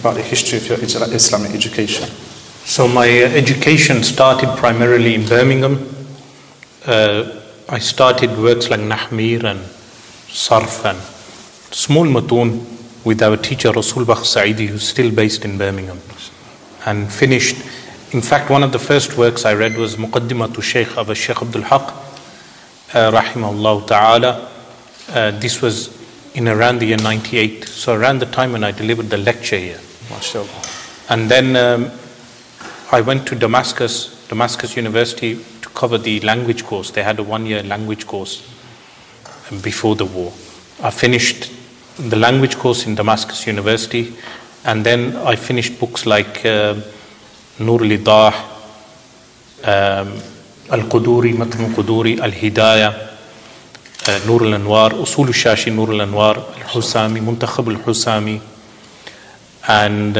about the history of your Islamic education. So my education started primarily in Birmingham. I started works like Nahmir and Sarf and small matun with our teacher Rasul Bakh Saidi, who's still based in Birmingham, and finished. In fact, one of the first works I read was Muqaddimatu Shaykh of Shaykh Abdul Haq, rahimahullah ta'ala. This was in around the year 98, so around the time when I delivered the lecture here. MashaAllah. And then I went to Damascus University to cover the language course. They had a one-year language course before the war. I finished the language course in Damascus University, and then I finished books like Nur al-Idah, Al-Quduri, Matn al-Quduri, Al-Hidayah, Nur al-Anwar, Usul al-Shashi, Nur al-Anwar, Al-Husami, Muntakhab al-Husami. And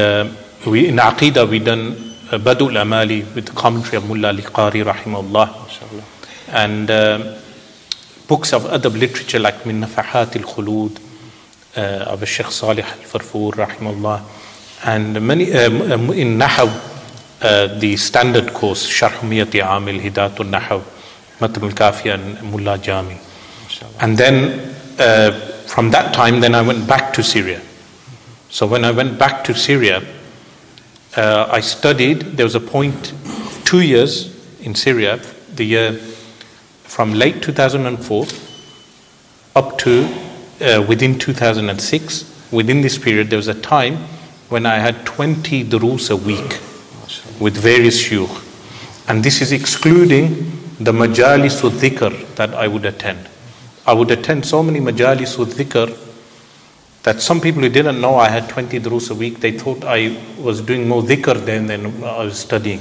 we in Aqidah we done Badu al-Amali with the commentary of Mullah al-Qari, rahimahullah. And books of adab literature like Min Nafahat al-Khulud, of Sheikh Salih al-Farfur, rahimahullah. And many in Nahaw, the standard course, Sharhumiyati Amil, Hidatul Nahaw, Matul Kafiya, and Mullah Jami. And then from that time, then I went back to Syria. So when I went back to Syria, I studied. There was a point of 2 years in Syria, the year from late 2004 up to within 2006. Within this period, there was a time when I had 20 duroos a week with various shuyukh, and this is excluding the majalis al-dhikr that I would attend. I would attend so many majalis al-dhikr that some people who didn't know I had 20 duroos a week, they thought I was doing more dhikr than I was studying.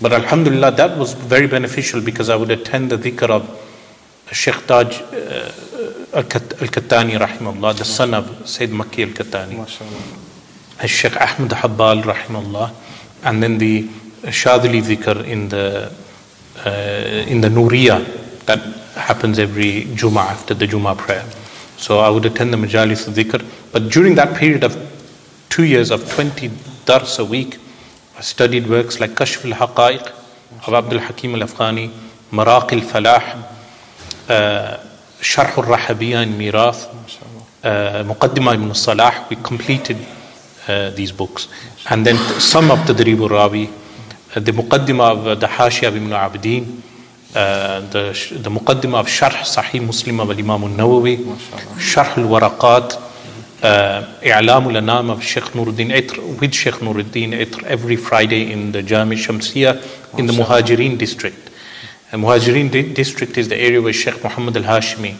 But alhamdulillah, that was very beneficial because I would attend the dhikr of Sheikh Taj al-Kattani rahimahullah, the son of Sayyid Makki al-Kattani, Sheikh Ahmad Habbal rahimahullah, and then the Shadhili dhikr in the Nuriya that happens every Jummah after the Jummah prayer. So I would attend the majalis of dhikr. But during that period of 2 years of 20 dars a week, I studied works like Kashf al-Haqaiq of Abdul Hakim al-Afghani, Maraq al-Falah, Sharh al-Rahabiyya in Mirath, Muqaddimah ibn Salah. We completed these books, and then some of the Darib al-Rawi, the Muqaddimah of the Hashiyah of Ibn Abdeen, the Muqaddimah of Sharh Sahih Muslim of Imam al-Nawawi, Sharh al-Waraqat, I'lam al-Anam of Sheikh Nuruddin Itr, with Sheikh Nuruddin Itr every Friday in the Jami Shamsiyah in the Muhajirin district. And Muhajirin district is the area where Sheikh Muhammad al-Hashimi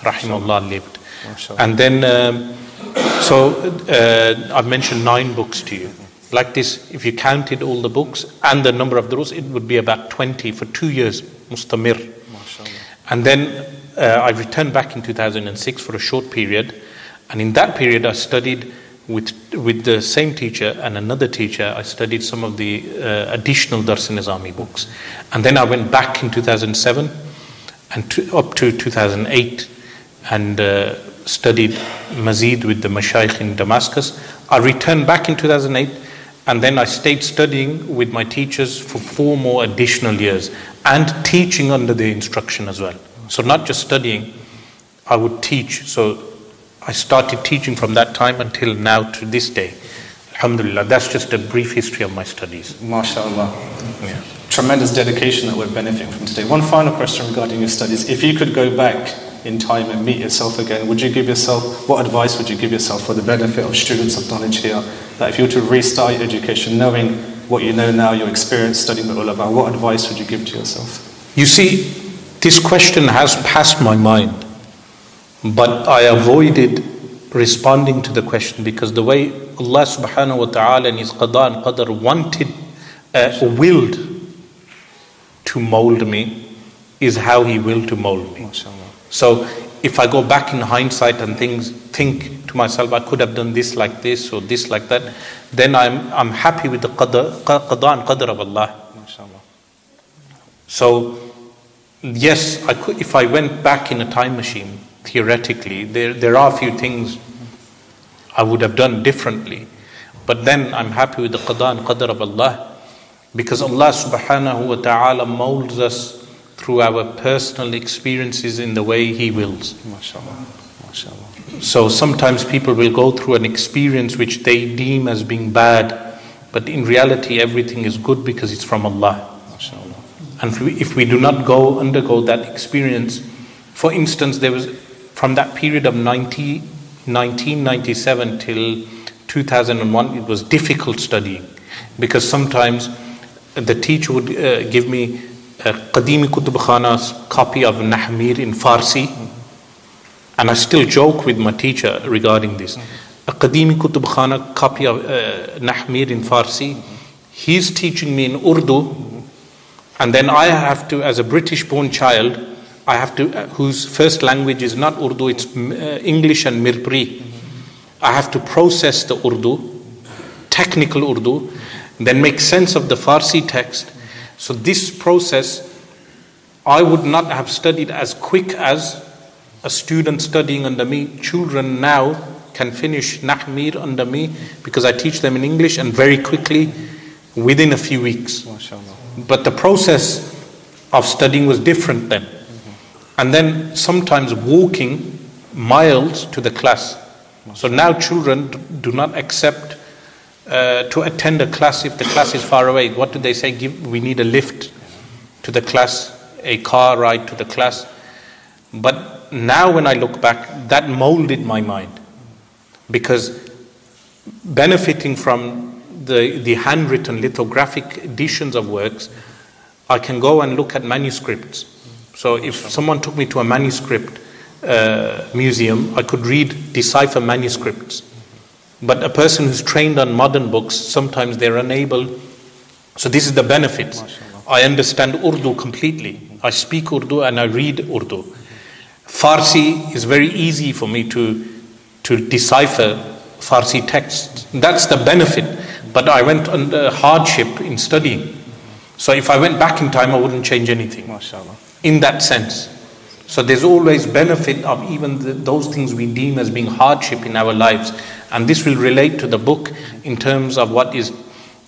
rahimahullah lived. And then I've mentioned 9 books to you. Like this, if you counted all the books and the number of duroos, it would be about 20 for 2 years, mustamir. And then I returned back in 2006 for a short period. And in that period, I studied with the same teacher and another teacher. I studied some of the additional Darsin Nizami books. And then I went back in 2007 and up to 2008 and studied Mazid with the Mashaykh in Damascus. I returned back in 2008, and then I stayed studying with my teachers for 4 more additional years and teaching under their instruction as well. So not just studying, I would teach. So I started teaching from that time until now to this day. Alhamdulillah, that's just a brief history of my studies. MashaAllah. Yeah. Tremendous dedication that we're benefiting from today. One final question regarding your studies. If you could go back in time and meet yourself again, what advice would you give yourself for the benefit of students of knowledge here, that if you were to restart your education, knowing what you know now, your experience studying the ulama, what advice would you give to yourself? You see, this question has passed my mind, but I avoided responding to the question because the way Allah subhanahu wa ta'ala in His qada and qadr wanted, willed to mould me is how He willed to mould me. So if I go back in hindsight and think to myself, I could have done this like this or this like that, then I'm happy with the qada and qadr of Allah. So yes, I could, if I went back in a time machine, theoretically, there are a few things I would have done differently. But then I'm happy with the qada and qadr of Allah, because Allah subhanahu wa ta'ala molds us through our personal experiences in the way He wills. MashaAllah. MashaAllah. So sometimes people will go through an experience which they deem as being bad, but in reality everything is good because it's from Allah. MashaAllah. And if we do not undergo that experience, for instance, there was from that period of 1997 till 2001, it was difficult studying, because sometimes the teacher would give me Qadimi Qutb Khana's copy of Nahmir in Farsi, and I still joke with my teacher regarding this. A Qadimi Qutb Khana copy of Nahmir in Farsi, he's teaching me in Urdu, and then I have to, as a British born child, I have to, whose first language is not Urdu, it's English and Mirpuri, I have to process the Urdu, technical Urdu, then make sense of the Farsi text. So this process, I would not have studied as quick as a student studying under me. Children now can finish Nahmir under me because I teach them in English, and very quickly, within a few weeks. But the process of studying was different then. And then sometimes walking miles to the class. So now children do not accept to attend a class if the class is far away. What do they say? We need a lift to the class, a car ride to the class. But now when I look back, that molded my mind, because benefiting from the handwritten lithographic editions of works, I can go and look at manuscripts. So if someone took me to a manuscript museum, I could decipher manuscripts. But a person who's trained on modern books, sometimes they're unable. So this is the benefits. I understand Urdu completely. I speak Urdu and I read Urdu. Farsi is very easy for me to decipher Farsi texts. That's the benefit. But I went under hardship in studying. So if I went back in time, I wouldn't change anything. In that sense. So there's always benefit of even those things we deem as being hardship in our lives. And this will relate to the book in terms of what is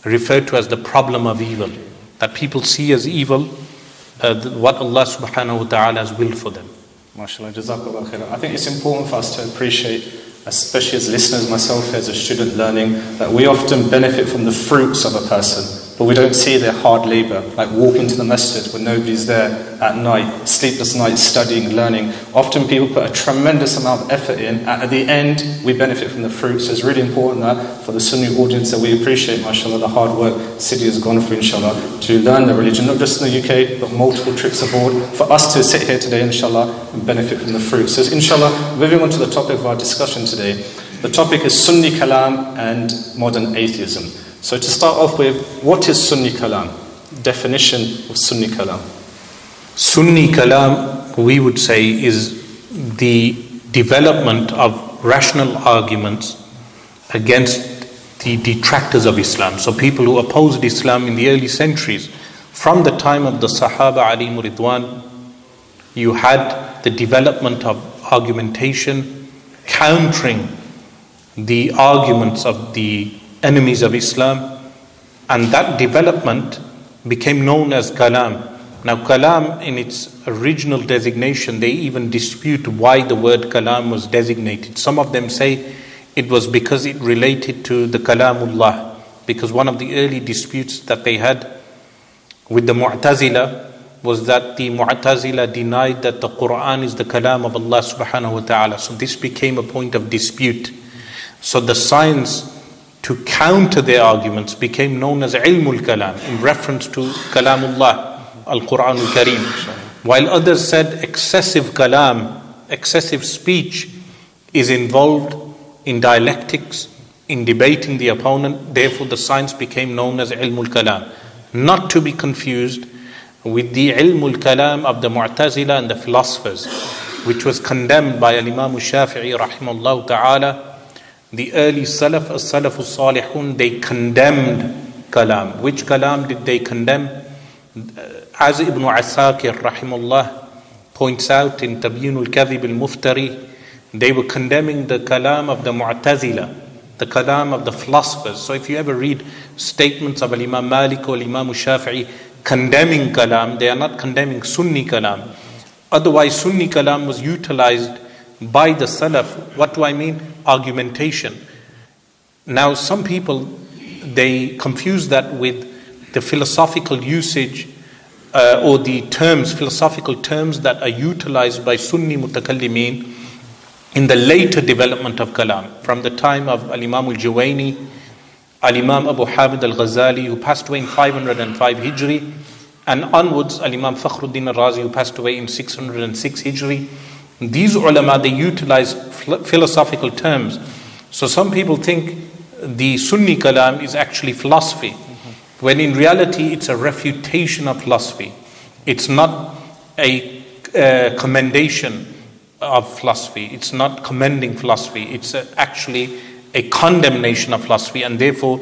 referred to as the problem of evil, that people see as evil, what Allah subhanahu wa ta'ala has willed for them. MashaAllah, Jazakallah Khairan. I think it's important for us to appreciate, especially as listeners, myself as a student learning, that we often benefit from the fruits of a person, but we don't see their hard labour, like walking to the masjid when nobody's there at night, sleepless nights, studying, learning. Often people put a tremendous amount of effort in, and at the end, we benefit from the fruits. So it's really important that for the Sunni audience that we appreciate, mashallah, the hard work city has gone through, inshallah, to learn the religion, not just in the UK, but multiple trips abroad, for us to sit here today, inshallah, and benefit from the fruits. So inshallah, moving on to the topic of our discussion today. The topic is Sunni Kalam and modern atheism. So to start off with, what is Sunni Kalam? Definition of Sunni Kalam. Sunni Kalam, we would say, is the development of rational arguments against the detractors of Islam. So people who opposed Islam in the early centuries, from the time of the Sahaba alayhim ridwan, you had the development of argumentation countering the arguments of the enemies of Islam, and that development became known as Kalam. Now Kalam in its original designation, they even dispute why the word Kalam was designated. Some of them say it was because it related to the Kalamullah, because one of the early disputes that they had with the Mu'tazila was that the Mu'tazila denied that the Quran is the Kalam of Allah subhanahu wa ta'ala. So this became a point of dispute. So the science to counter their arguments became known as ilmul kalam, in reference to kalamullah, al-Qur'an al-Karim. While others said excessive kalam, excessive speech is involved in dialectics, in debating the opponent, therefore the science became known as ilmul kalam. Not to be confused with the ilmul kalam of the Mu'tazila and the philosophers, which was condemned by Imam Shafi'i rahimahullah ta'ala. The early Salaf, as-Salafu Salihun, they condemned Kalam. Which Kalam did they condemn? As Ibn Asakir, rahimahullah, points out in Tabyinul Kadhib al-Muftari, they were condemning the Kalam of the Mu'tazila. the kalam of the philosophers. So if you ever read statements of Imam Malik or Imam Shafi'i condemning kalam, they are not condemning Sunni kalam. Otherwise, Sunni kalam was utilized by the Salaf. What do I mean? Argumentation. Now, some people, they confuse that with the philosophical usage or the terms, philosophical terms that are utilized by Sunni mutakallimin in the later development of kalam, from the time of Al-Imam Al-Juwayni, Al-Imam Abu Hamid Al-Ghazali, who passed away in 505 Hijri, and onwards Al-Imam Fakhruddin Al-Razi, who passed away in 606 Hijri. These ulama, they utilize philosophical terms. So some people think the Sunni kalam is actually philosophy, when in reality it's a refutation of philosophy. It's not a commendation of philosophy. It's not commending philosophy. It's actually a condemnation of philosophy. And therefore,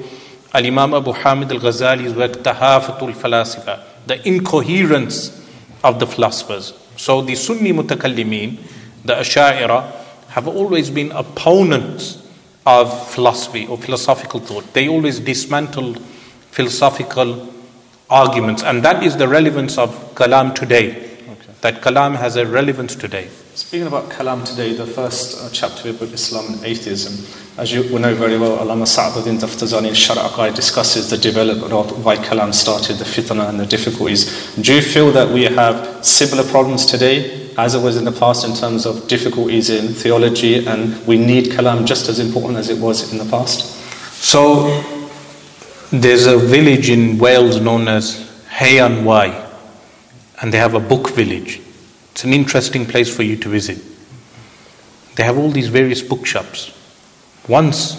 Al-Imam Abu Hamid Al-Ghazali's work, Tahafatul Falasifa, the incoherence of the philosophers. So the Sunni mutakallimin, the Asha'ira, have always been opponents of philosophy or philosophical thought. They always dismantled philosophical arguments. And that is the relevance of kalam today. Okay. That kalam has a relevance today. Speaking about kalam today, the first chapter of Islam and Atheism, as you will know very well, Allama Sa'aduddin Daftazani al-Shar'aqai discusses the development of why kalam started, the fitna and the difficulties. Do you feel that we have similar problems today as it was in the past in terms of difficulties in theology, and we need kalam just as important as it was in the past? So, there's a village in Wales known as Heian Wai, and they have a book village. It's an interesting place for you to visit. They have all these various bookshops. Once,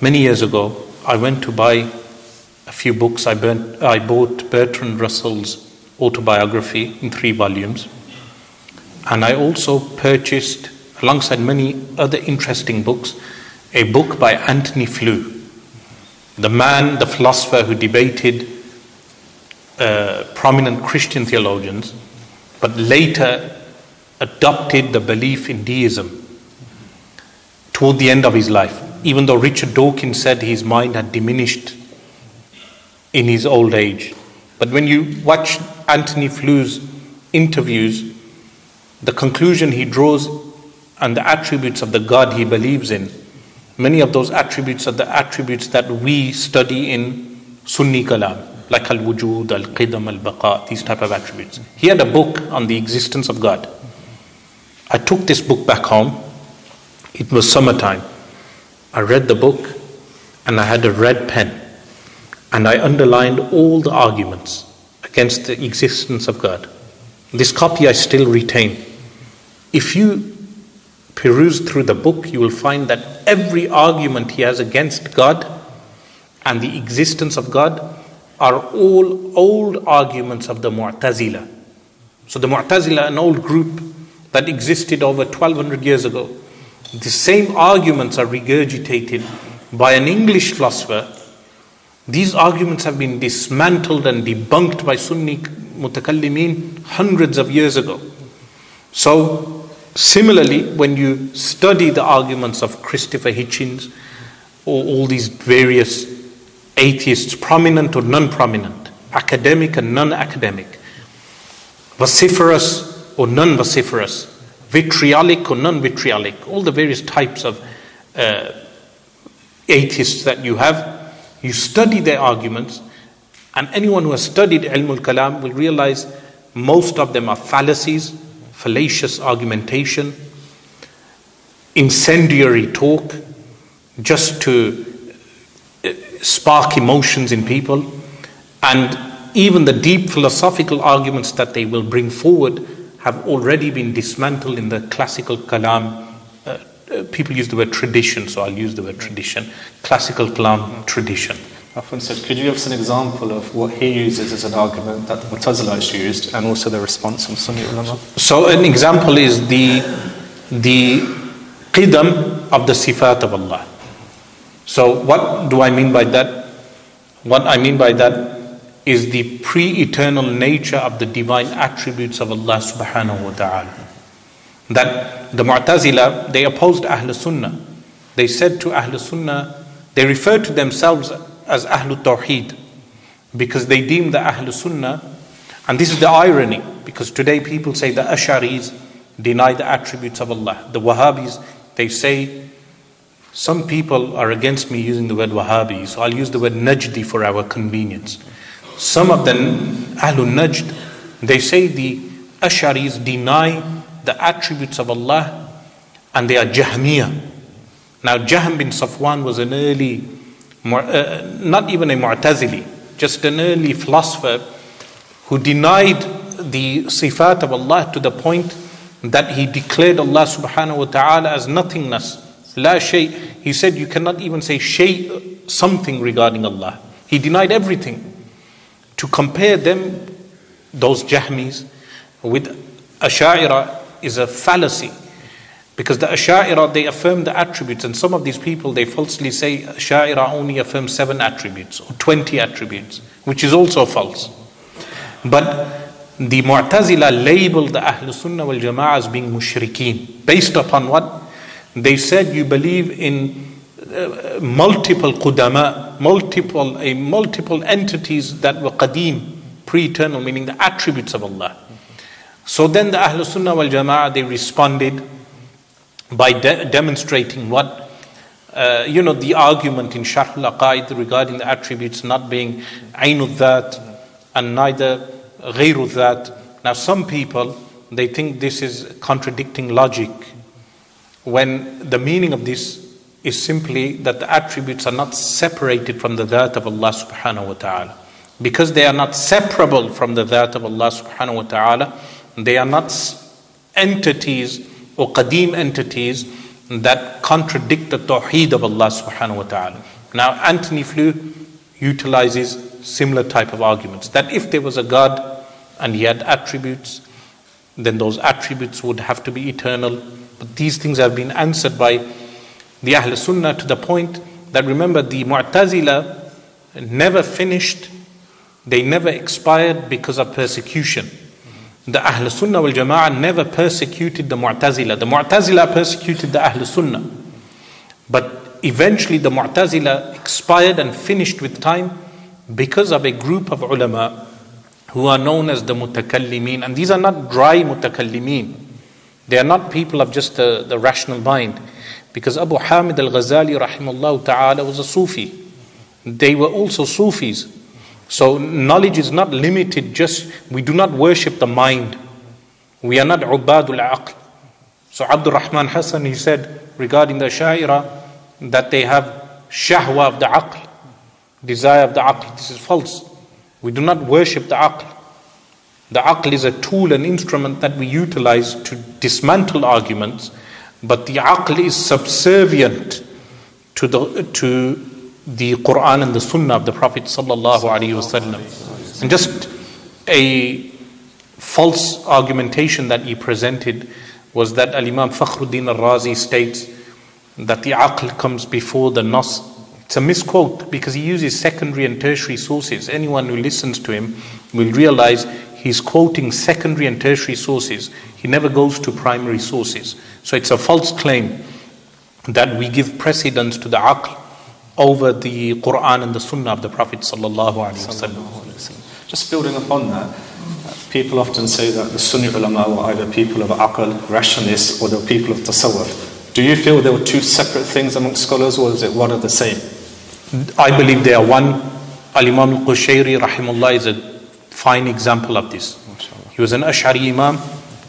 many years ago, I went to buy a few books. I bought Bertrand Russell's autobiography in 3 volumes, and I also purchased, alongside many other interesting books, a book by Anthony Flew, the man, the philosopher who debated prominent Christian theologians, but later adopted the belief in deism toward the end of his life, even though Richard Dawkins said his mind had diminished in his old age. But when you watch Anthony Flew's interviews, the conclusion he draws and the attributes of the God he believes in, many of those attributes are the attributes that we study in Sunni kalam, like al-wujud, al-qidam, al-baqa, these type of attributes. He had a book on the existence of God. I took this book back home. It was summertime. I read the book and I had a red pen and I underlined all the arguments against the existence of God. This copy I still retain. If you peruse through the book, you will find that every argument he has against God and the existence of God are all old arguments of the Mu'tazila. So the Mu'tazila, an old group that existed over 1200 years ago, the same arguments are regurgitated by an English philosopher. These arguments have been dismantled and debunked by Sunni mutakallimin hundreds of years ago. So, similarly, when you study the arguments of Christopher Hitchens or all these various atheists, prominent or non-prominent, academic and non-academic, vociferous or non-vociferous, vitriolic or non-vitriolic, all the various types of atheists that you have, you study their arguments, and anyone who has studied ilmul kalam will realize most of them are fallacies, fallacious argumentation, incendiary talk just to spark emotions in people, and even the deep philosophical arguments that they will bring forward have already been dismantled in the classical kalam. People use the word tradition, so I'll use the word tradition, classical kalam tradition. Afwan said, could you give us an example of what he uses as an argument that the Mu'tazilah used, and also the response from Sunni ulama? So an example is the qidam of the sifat of Allah. So what do I mean by that? What I mean by that is the pre-eternal nature of the divine attributes of Allah subhanahu wa ta'ala. That the Mu'tazilah, they opposed Ahl Sunnah. They said to Ahl Sunnah, They refer to themselves as Ahlul Tawheed because they deem the Ahlul Sunnah, and this is the irony, because today people say the Ash'aris deny the attributes of Allah. The Wahhabis, they say, some people are against me using the word Wahhabi, so I'll use the word Najdi for our convenience. Some of the Ahlul Najd, they say the Ash'aris deny the attributes of Allah and they are Jahmiyyah. Now Jahm bin Safwan was an early, not even a Mu'tazili, just an early philosopher who denied the sifat of Allah to the point that he declared Allah subhanahu wa ta'ala as nothingness. La shay. He said you cannot even say shay, something regarding Allah. He denied everything. To compare them, those Jahmis, with Asha'ira is a fallacy. Because the Asha'ira, they affirm the attributes, and some of these people, they falsely say Asha'ira only affirm 7 attributes or 20 attributes, which is also false. But the Mu'tazila labeled the Ahlus Sunnah wal Jama'ah as being mushrikeen, based upon what? They said you believe in multiple qudama, multiple entities that were qadim, pre-eternal, meaning the attributes of Allah. So then the Ahlus Sunnah wal Jama'ah, they responded by demonstrating what, the argument in Sharh al-Aqaid regarding the attributes not being Aynul Dhat and neither Ghairul Dhat. Now some people, they think this is contradicting logic, when the meaning of this is simply that the attributes are not separated from the Dhat of Allah subhanahu wa ta'ala. Because they are not separable from the Dhat of Allah subhanahu wa ta'ala, they are not entities or qadim entities that contradict the tawheed of Allah subhanahu wa ta'ala. Now Anthony Flew utilizes similar type of arguments, that if there was a God and he had attributes, then those attributes would have to be eternal. But these things have been answered by the Ahl Sunnah to the point that, remember, the Mu'tazila never finished, they never expired because of persecution. The Ahl Sunnah wal Jama'ah never persecuted the Mu'tazila. The Mu'tazila persecuted the Ahl Sunnah. But eventually the Mu'tazila expired and finished with time because of a group of ulama who are known as the mutakallimin. And these are not dry mutakallimin. They are not people of just the rational mind. Because Abu Hamid al-Ghazali rahimahullah ta'ala was a Sufi. They were also Sufis. So knowledge is not limited, just we do not worship the mind. We are not ubadul aql. So Abdul Rahman Hassan, he said regarding the Asha'ira that they have shahwa of the aql, desire of the aql. This is false. We do not worship the aql. The aql is a tool, an instrument that we utilize to dismantle arguments, but the aql is subservient to the Quran and the Sunnah of the Prophet sallallahu alaihi wasallam. And just a false argumentation that he presented was that Al-Imam Fakhruddin al-Razi states that the aql comes before the nas. It's a misquote because he uses secondary and tertiary sources. Anyone who listens to him will realize he's quoting secondary and tertiary sources. He never goes to primary sources. So it's a false claim that we give precedence to the aql over the Quran and the Sunnah of the Prophet sallallahu alaihi wasallam. Just building upon that, people often say that the Sunni ulama were either people of aql, rationalists, or they were people of tasawwuf. Do you feel there were two separate things amongst scholars, or is it one of the same? I believe they are one. Al-Imam al-Qushayri rahimullah is a fine example of this. He was an Ash'ari Imam,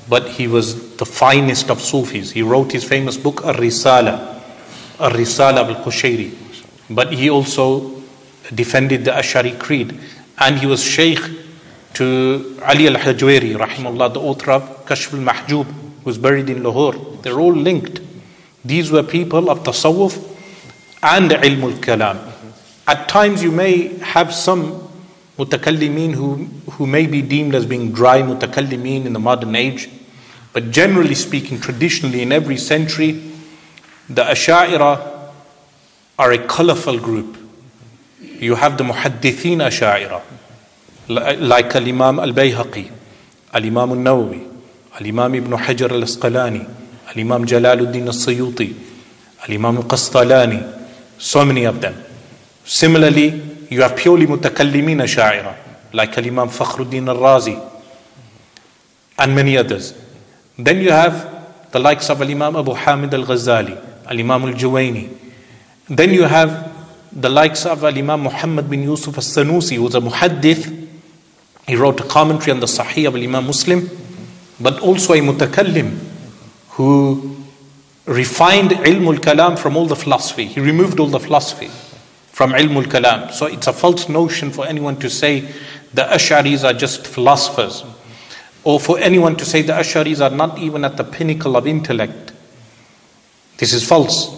but he was the finest of Sufis. He wrote his famous book Ar-Risala of al-Qushayri. But he also defended the Ash'ari creed. And he was Shaykh to Ali al-Hajwari rahimahullah, the author of Kashf al-Mahjub, who was buried in Lahore. They're all linked. These were people of tasawwuf and ilm al-kalam. At times you may have some mutakallimin who may be deemed as being dry mutakallimin in the modern age, but generally speaking, traditionally in every century, the Asha'ira are a colorful group. You have the muhaddithin Asha'ira, like al-Imam al-Bayhaqi, al-Imam al-Nawawi, al-Imam ibn Hajar al-Asqalani, al-Imam Jalaluddin al-Suyuti, al-Imam al-Qastalani. so many of them. Similarly, you have purely mutakallimina sha'ira, like Imam Fakhruddin al-Razi and many others. Then you have the likes of Imam Abu Hamid al-Ghazali, Imam al-Juwayni. Then you have the likes of Imam Muhammad bin Yusuf al-Sanusi, who was a muhaddith. He wrote a commentary on the Sahih of Imam Muslim, but also a mutakallim who refined ilm al-kalam from all the philosophy. He removed all the philosophy from ilm al-kalam. So it's a false notion for anyone to say the Ash'aris are just philosophers, or for anyone to say the Ash'aris are not even at the pinnacle of intellect. This is false.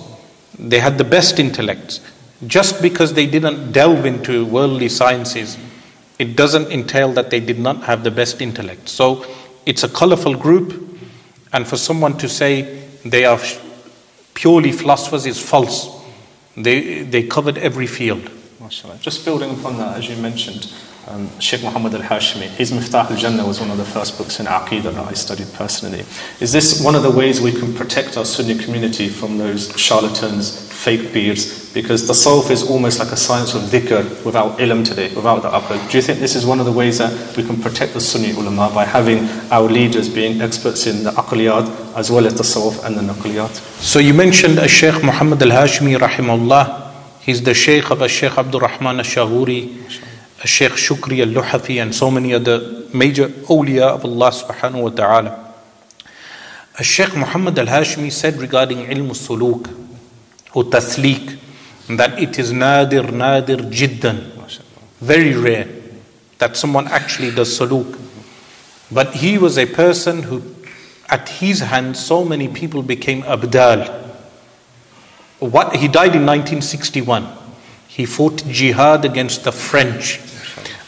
They had the best intellects. Just because they didn't delve into worldly sciences, it doesn't entail that they did not have the best intellect. So it's a colorful group, and for someone to say they are purely philosophers is false. They covered every field. MashaAllah. Just building upon that, as you mentioned, Sheikh Muhammad al-Hashimi, his Miftah al-Jannah was one of the first books in Aqidah that I studied personally. Is this one of the ways we can protect our Sunni community from those charlatans, fake beards? Because tasawwuf is almost like a science of dhikr without ilm today, without the upper. Do you think this is one of the ways that we can protect the Sunni ulama by having our leaders being experts in the aqliyat as well as tasawwuf and the naqliyat? So you mentioned Sheikh Muhammad al-Hashimi rahimahullah. He's the Sheikh of Sheikh Abdul Rahman al-Shahuri, Sheikh Shukri al-Luhafi, and so many other major awliya of Allah subhanahu wa ta'ala. Sheikh Muhammad al-Hashimi said regarding ilm al-suluk or tasleek that it is nadir jiddan, very rare that someone actually does suluk. But he was a person who, at his hand, so many people became abdal. He died in 1961. He fought jihad against the French,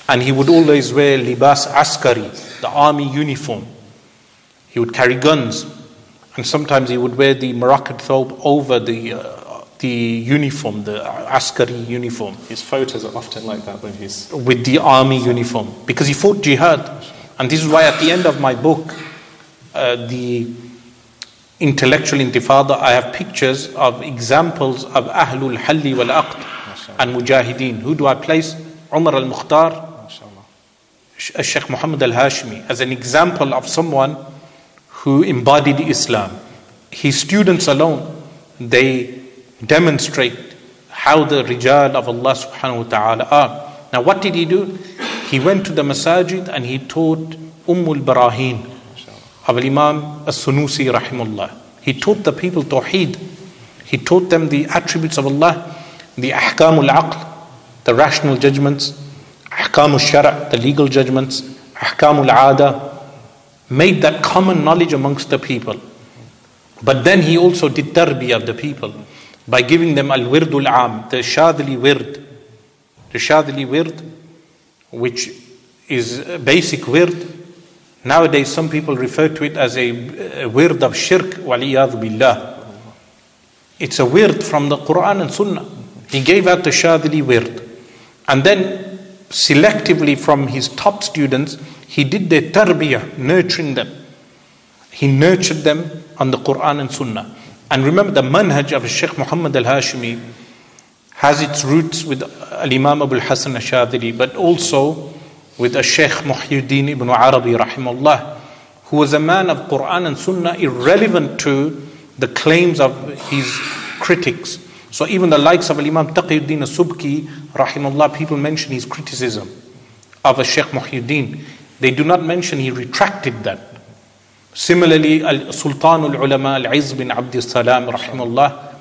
and he would always wear libas askari, the army uniform. He would carry guns, and sometimes he would wear the Moroccan thobe over the uniform, the askari uniform. His photos are often like that when he's with the army uniform, because he fought jihad. And this is why at the end of my book, the Intellectual Intifada, I have pictures of examples of Ahlul Halli wal Aqd and Mujahideen. Who do I place? Umar al-Mukhtar, Sheikh Muhammad al-Hashimi, as an example of someone who embodied Islam. His students alone, they demonstrate how the Rijal of Allah subhanahu wa ta'ala are. Now what did he do? He went to the masajid and he taught al-Barahin of Imam al-Sunusi rahimullah. He taught the people tawheed. He taught them the attributes of Allah, the ahkamul aql, the rational judgments, ahkamul shara', the legal judgments, ahkamul aada, made that common knowledge amongst the people. But then he also did tarbiyah of the people by giving them al-wirdul am, the shadhli wird. The shadhli wird, which is basic wird. Nowadays, some people refer to it as a wird of shirk, waliyadhu billah. It's a wird from the Quran and Sunnah. He gave out the Shadhili wird. And then, selectively from his top students, he did their tarbiyah, nurturing them. He nurtured them on the Quran and Sunnah. And remember, the manhaj of Sheikh Muhammad al-Hashimi has its roots with Imam Abu al-Hasan al-Shadhili, but also with Sheikh Muhyiddin ibn Arabi rahimahullah, who was a man of Quran and Sunnah, irrelevant to the claims of his critics. So even the likes of Imam Taqiyuddin al-Subki rahimahullah, people mention his criticism of Sheikh Muhyiddin. They do not mention he retracted that. Similarly, Sultan al-Ulama al-Izz bin Abd al-Salam rahimahullah,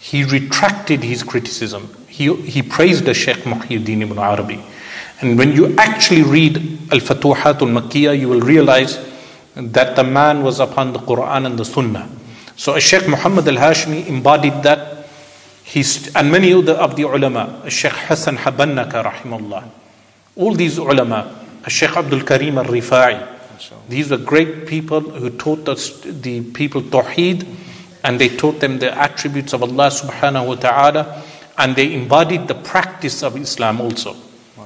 he retracted his criticism. He praised the Sheikh Muhyiddin ibn Arabi. And when you actually read Al-Futuhat al-Makkiyah, you will realize that the man was upon the Quran and the Sunnah. So Sheikh Muhammad al-Hashimi embodied that. And many other of the ulama, Sheikh Hassan Habannaka rahimahullah, all these ulama, Sheikh Abdul Karim al-Rifa'i, these were great people who taught the people tawheed, and they taught them the attributes of Allah subhanahu wa ta'ala, and they embodied the practice of Islam also.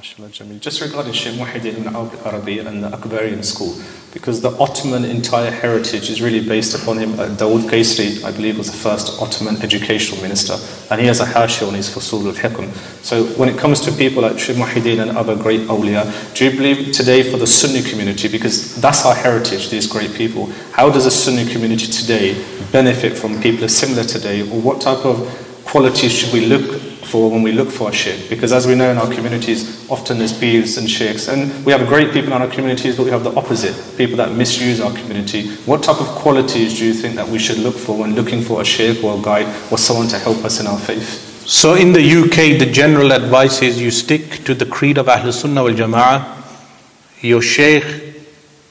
MashaAllah, Jamil. Just regarding Sheikh Muhyiddin Ibn Abd al-Arabi and the Akbarian school, because the Ottoman entire heritage is really based upon him. Dawood Qaisri, I believe, was the first Ottoman educational minister, and he has a hashia on his Fusul al-Hikam. So when it comes to people like Sheikh Muhyiddin and other great awliya, do you believe today for the Sunni community, because that's our heritage, these great people, how does the Sunni community today benefit from people similar today, or what type of qualities should we look for when we look for a sheikh? Because as we know in our communities, often there's beefs and sheikhs, and we have great people in our communities, but we have the opposite, people that misuse our community. What type of qualities do you think that we should look for when looking for a sheikh or a guide or someone to help us in our faith? So in the UK, the general advice is you stick to the creed of Ahlul Sunnah wal Jama'ah. Your sheikh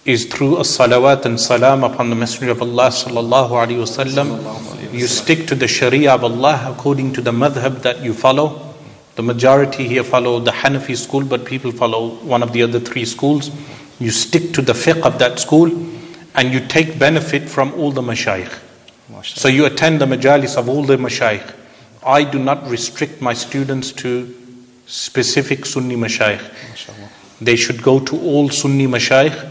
is through as-salawat and salam upon the Messenger of Allah sallallahu alaihi wasallam. You stick to the sharia of Allah according to the madhab that you follow. The majority here follow the Hanafi school, but people follow one of the other three schools. You stick to the fiqh of that school, and you take benefit from all the mashayikh. So you attend the majalis of all the mashayikh. I do not restrict my students to specific Sunni mashayikh. They should go to all Sunni mashayikh,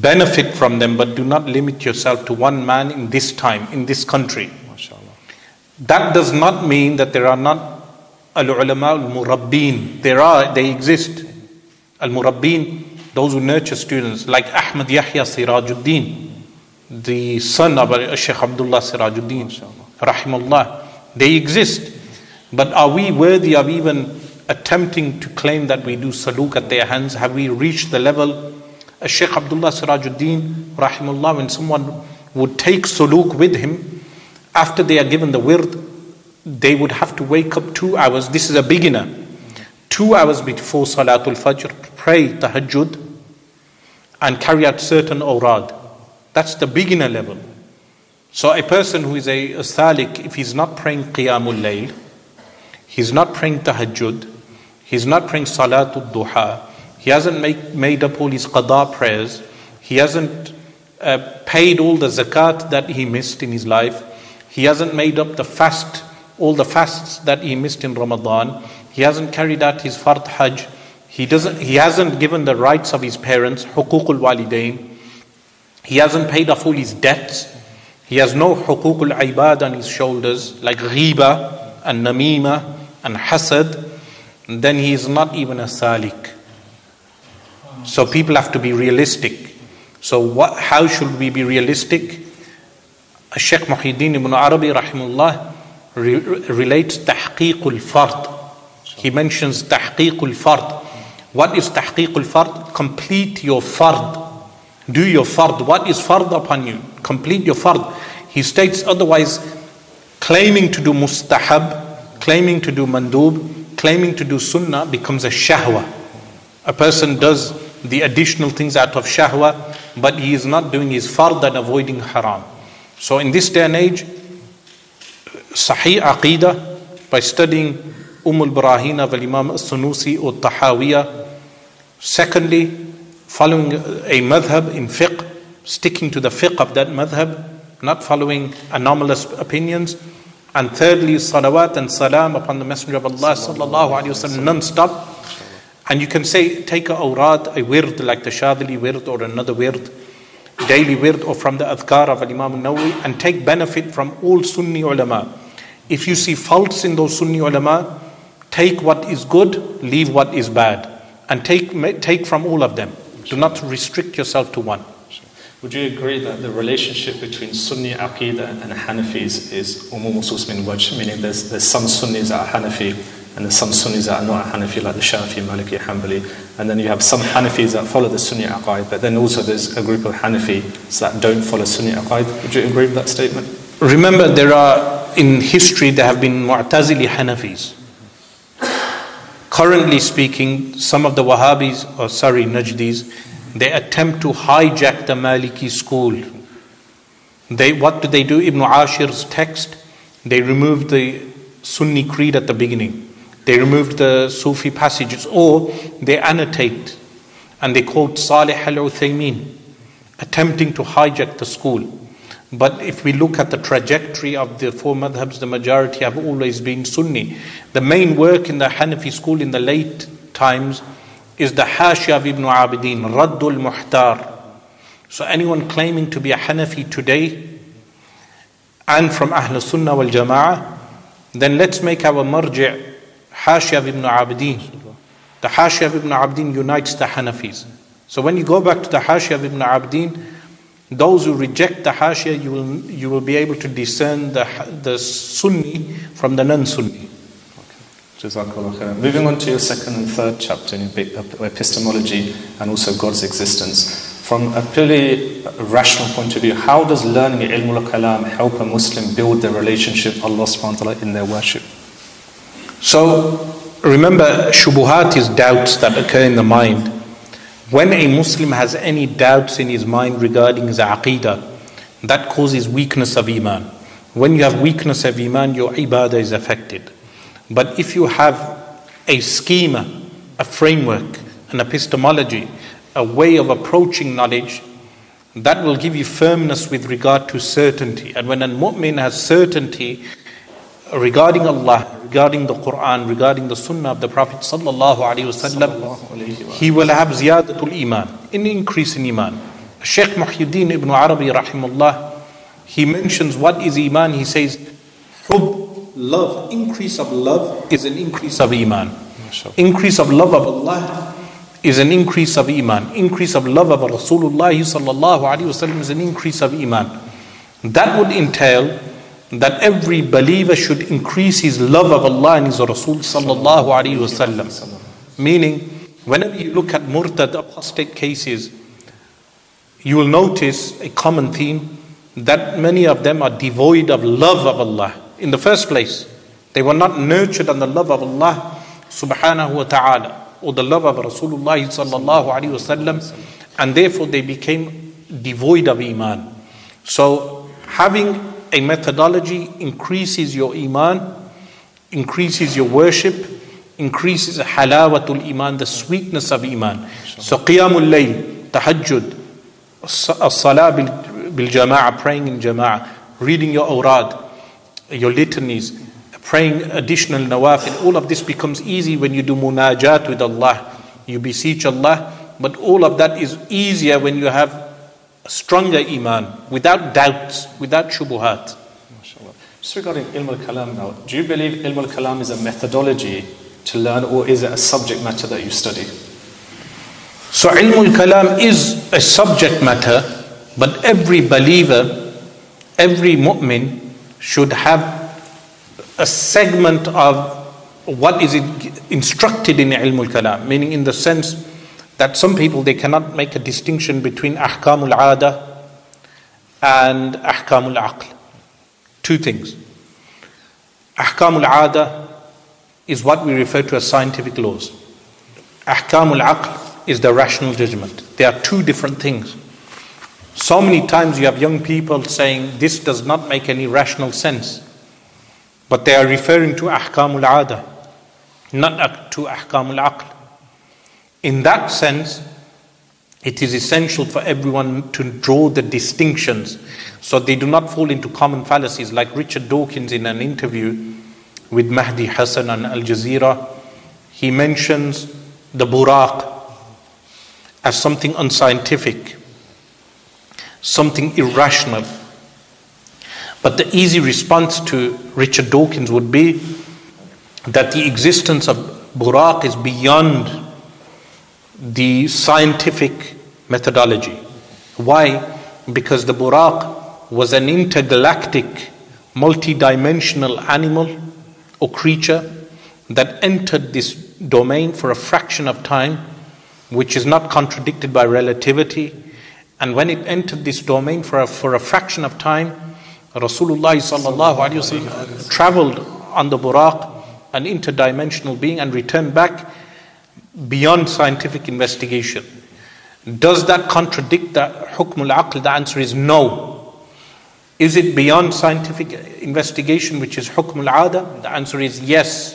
benefit from them, but do not limit yourself to one man in this time, in this country. That does not mean that there are not al-ulama al-murabbeen. They exist. Al-murabbeen, those who nurture students, like Ahmad Yahya Sirajuddin, the son of Shaykh Abdullah Sirajuddin, rahimahullah. They exist, but are we worthy of even attempting to claim that we do saluk at their hands? Have we reached the level? Shaykh Abdullah Sirajuddin rahimahullah, when someone would take saluk with him, after they are given the wird, they would have to wake up 2 hours. This is a beginner. 2 hours before Salatul Fajr, pray tahajjud and carry out certain awrad. That's the beginner level. So a person who is a thalik, if he's not praying qiyamul layl, he's not praying tahajjud, he's not praying salatul duha, he hasn't made up all his qada prayers, he hasn't paid all the zakat that he missed in his life, he hasn't made up the fast, all the fasts that he missed in Ramadan, he hasn't carried out his fard hajj, he hasn't given the rights of his parents, huququl walidain, he hasn't paid off all his debts, he has no huququl ibad on his shoulders, like ghiba and namima and hasad, and then he is not even a salik. So people have to be realistic. So how should we be realistic? Shaykh Muhyiddin Ibn Arabi rahimahullah relates tahqiqul fard. He mentions tahqiqul fard. What is tahqiqul fard? Complete your fard. Do your fard. What is fard upon you? Complete your fard. He states otherwise, claiming to do mustahab, claiming to do mandub, claiming to do sunnah becomes a shahwa. A person does the additional things out of shahwa, but he is not doing his fard and avoiding haram. So in this day and age, sahih aqidah, by studying al-Barahina of Imam al-Sunusi or Tahawiyah. Secondly, following a madhab in fiqh, sticking to the fiqh of that madhab, not following anomalous opinions. And thirdly, salawat and salam upon the Messenger of Allah sallallahu alaihi wasallam non-stop. And you can say, take a awrad, a wird, like the Shadhili wird or another wird, daily wird, or from the adhkar of Imam al-Nawawi, and take benefit from all Sunni ulama. If you see faults in those Sunni ulama, take what is good, leave what is bad, and take from all of them. Do not restrict yourself to one. Would you agree that the relationship between Sunni Aqidah and Hanafis is umusus min wajh, meaning there's some Sunnis that are Hanafi and there's some Sunnis that are not Hanafi, like the Shafi, Maliki, Hanbali, and then you have some Hanafis that follow the Sunni Aqid, but then also there's a group of Hanafis that don't follow Sunni Aqid. Would you agree with that statement? Remember, in history there have been Mu'tazili Hanafis. Currently speaking, some of the Najdis, they attempt to hijack the Maliki school. What do they do? Ibn Ashir's text, they removed the Sunni creed at the beginning. They removed the Sufi passages, or they annotate and they quote Salih al-Uthaymeen, attempting to hijack the school. But if we look at the trajectory of the four madhabs, the majority have always been Sunni. The main work in the Hanafi school in the late times is the Hashiyah of Ibn Abidin, Raddul Muhtar. So anyone claiming to be a Hanafi today and from Ahl Sunnah wal Jama'ah, then let's make our marji' Hashiyah of Ibn Abidin. The Hashiyah of Ibn Abidin unites the Hanafis. So when you go back to the Hashiyah of Ibn Abidin, those who reject the Hashiyah, you will be able to discern the Sunni from the non-Sunni. Moving on to your second and third chapter in epistemology and also God's existence. From a purely rational point of view, how does learning ilm al-kalam help a Muslim build their relationship with Allah subhanahu wa ta'ala in their worship? So, remember, shubuhat is doubts that occur in the mind. When a Muslim has any doubts in his mind regarding his aqidah, that causes weakness of iman. When you have weakness of iman, your ibadah is affected. But if you have a schema, a framework, an epistemology, a way of approaching knowledge, that will give you firmness with regard to certainty. And when a mu'min has certainty regarding Allah, regarding the Quran, regarding the Sunnah of the Prophet ﷺ, he will have ziyadatul iman, an increase in iman. Shaykh Muhyiddin Ibn Arabi rahimullah, he mentions what is iman. He says, love, increase of love is an increase of iman. Increase of love of Allah is an increase of iman. Increase of love of Rasulullah ﷺ is an increase of iman. That would entail that every believer should increase his love of Allah and his Rasul ﷺ. Meaning, whenever you look at murtad, apostate cases, you will notice a common theme that many of them are devoid of love of Allah. In the first place, they were not nurtured on the love of Allah subhanahu wa ta'ala or the love of Rasulullah sallallahu alayhi wa sallam, and therefore they became devoid of iman. So having a methodology increases your iman, increases your worship, increases halawatul iman, the sweetness of iman. So qiyamul layl, tahajjud, as-salah bil jama'ah, praying in jama'ah, reading your awrad, your litanies, praying additional nawafil, all of this becomes easy when you do munajat with Allah. You beseech Allah, but all of that is easier when you have a stronger iman, without doubts, without shubuhat. MashaAllah. Just regarding ilm al-kalam now, do you believe ilm al-kalam is a methodology to learn, or is it a subject matter that you study? So ilm al-kalam is a subject matter, but every believer, every mu'min, should have a segment of what is instructed in ilm al-kalam, meaning in the sense that some people, they cannot make a distinction between ahkam al-'ada and ahkam al-'aql. Two things. Ahkam al-'ada is what we refer to as scientific laws. Ahkam al-'aql is the rational judgment. They are two different things. So many times you have young people saying this does not make any rational sense, but they are referring to ahkamul aada, not to ahkamul aql. In that sense, it is essential for everyone to draw the distinctions so they do not fall into common fallacies. Like Richard Dawkins, in an interview with Mahdi Hassan on Al Jazeera, he mentions the buraq as something unscientific, something irrational. But the easy response to Richard Dawkins would be that the existence of buraq is beyond the scientific methodology. Why? Because the buraq was an intergalactic, multi-dimensional animal or creature that entered this domain for a fraction of time, which is not contradicted by relativity. And when it entered this domain for a fraction of time, Rasulullah sallallahu alayhi wa sallam traveled on the buraq, an interdimensional being, and returned back beyond scientific investigation. Does that contradict the hukm al-aql? The answer is no. Is it beyond scientific investigation, which is hukm al-'ada? The answer is yes.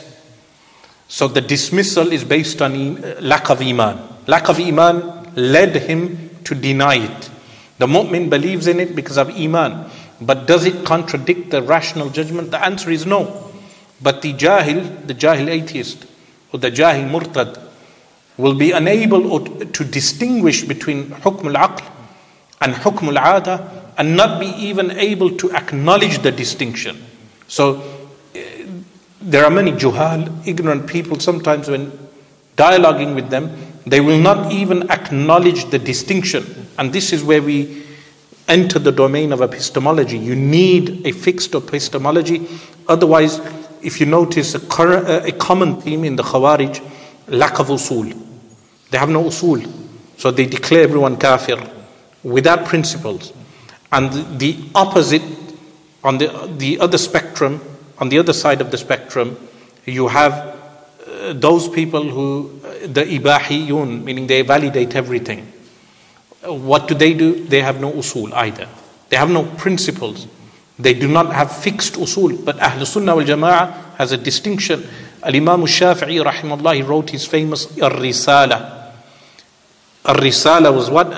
So the dismissal is based on lack of iman. Lack of iman led him to deny it. The mu'min believes in it because of iman, but does it contradict the rational judgment? The answer is no. But the jahil atheist, or the jahil murtad, will be unable to distinguish between hukm al-aql and hukm al-'ada, and not be even able to acknowledge the distinction. So there are many juhal, ignorant people. Sometimes when dialoguing with them, they will not even acknowledge the distinction. And this is where we enter the domain of epistemology. You need a fixed epistemology. Otherwise, if you notice a common theme in the Khawarij, lack of usul. They have no usul. So they declare everyone kafir without principles. And the opposite, on the other spectrum, on the other side of the spectrum, you have those people who, the ibahiyun, meaning they validate everything. What do? They have no usul either. They have no principles. They do not have fixed usul. But Ahl Sunnah wal Jama'ah has a distinction. Al-Imam al-Shafi'i rahimahullah, he wrote his famous Ar-Risala. Ar-Risala was what?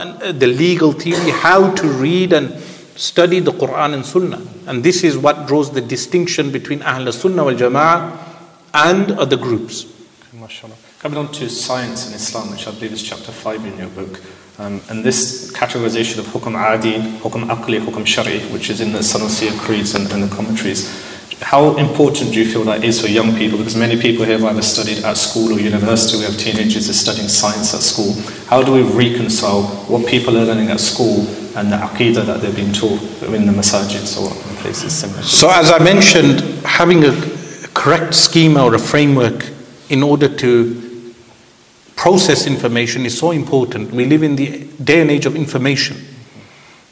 The legal theory, how to read and study the Quran and Sunnah. And this is what draws the distinction between Ahl Sunnah wal Jama'ah and other groups. MashaAllah. Coming on to science in Islam, which I believe is chapter 5 in your book. And this categorization of hukm adi, hukm aqli, hukm shari, which is in the Sanusiya creeds and the commentaries, how important do you feel that is for young people? Because many people here have either studied at school or university. We have teenagers who are studying science at school. How do we reconcile what people are learning at school and the aqidah that they're being taught in the masajids or in places similar? So as I mentioned, having a correct schema or a framework in order to process information is so important. We live in the day and age of information.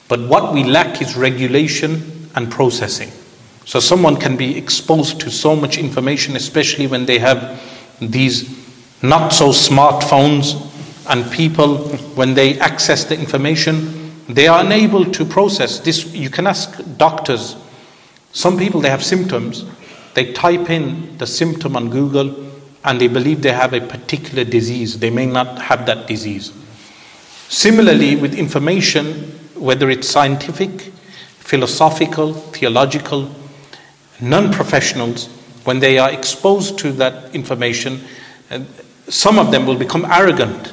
But what we lack is regulation and processing. So someone can be exposed to so much information, especially when they have these not so smartphones, and people, when they access the information, they are unable to process this. You can ask doctors. Some people, they have symptoms. They type in the symptom on Google, and they believe they have a particular disease. They may not have that disease. Similarly, with information, whether it's scientific, philosophical, theological, non-professionals, when they are exposed to that information, some of them will become arrogant.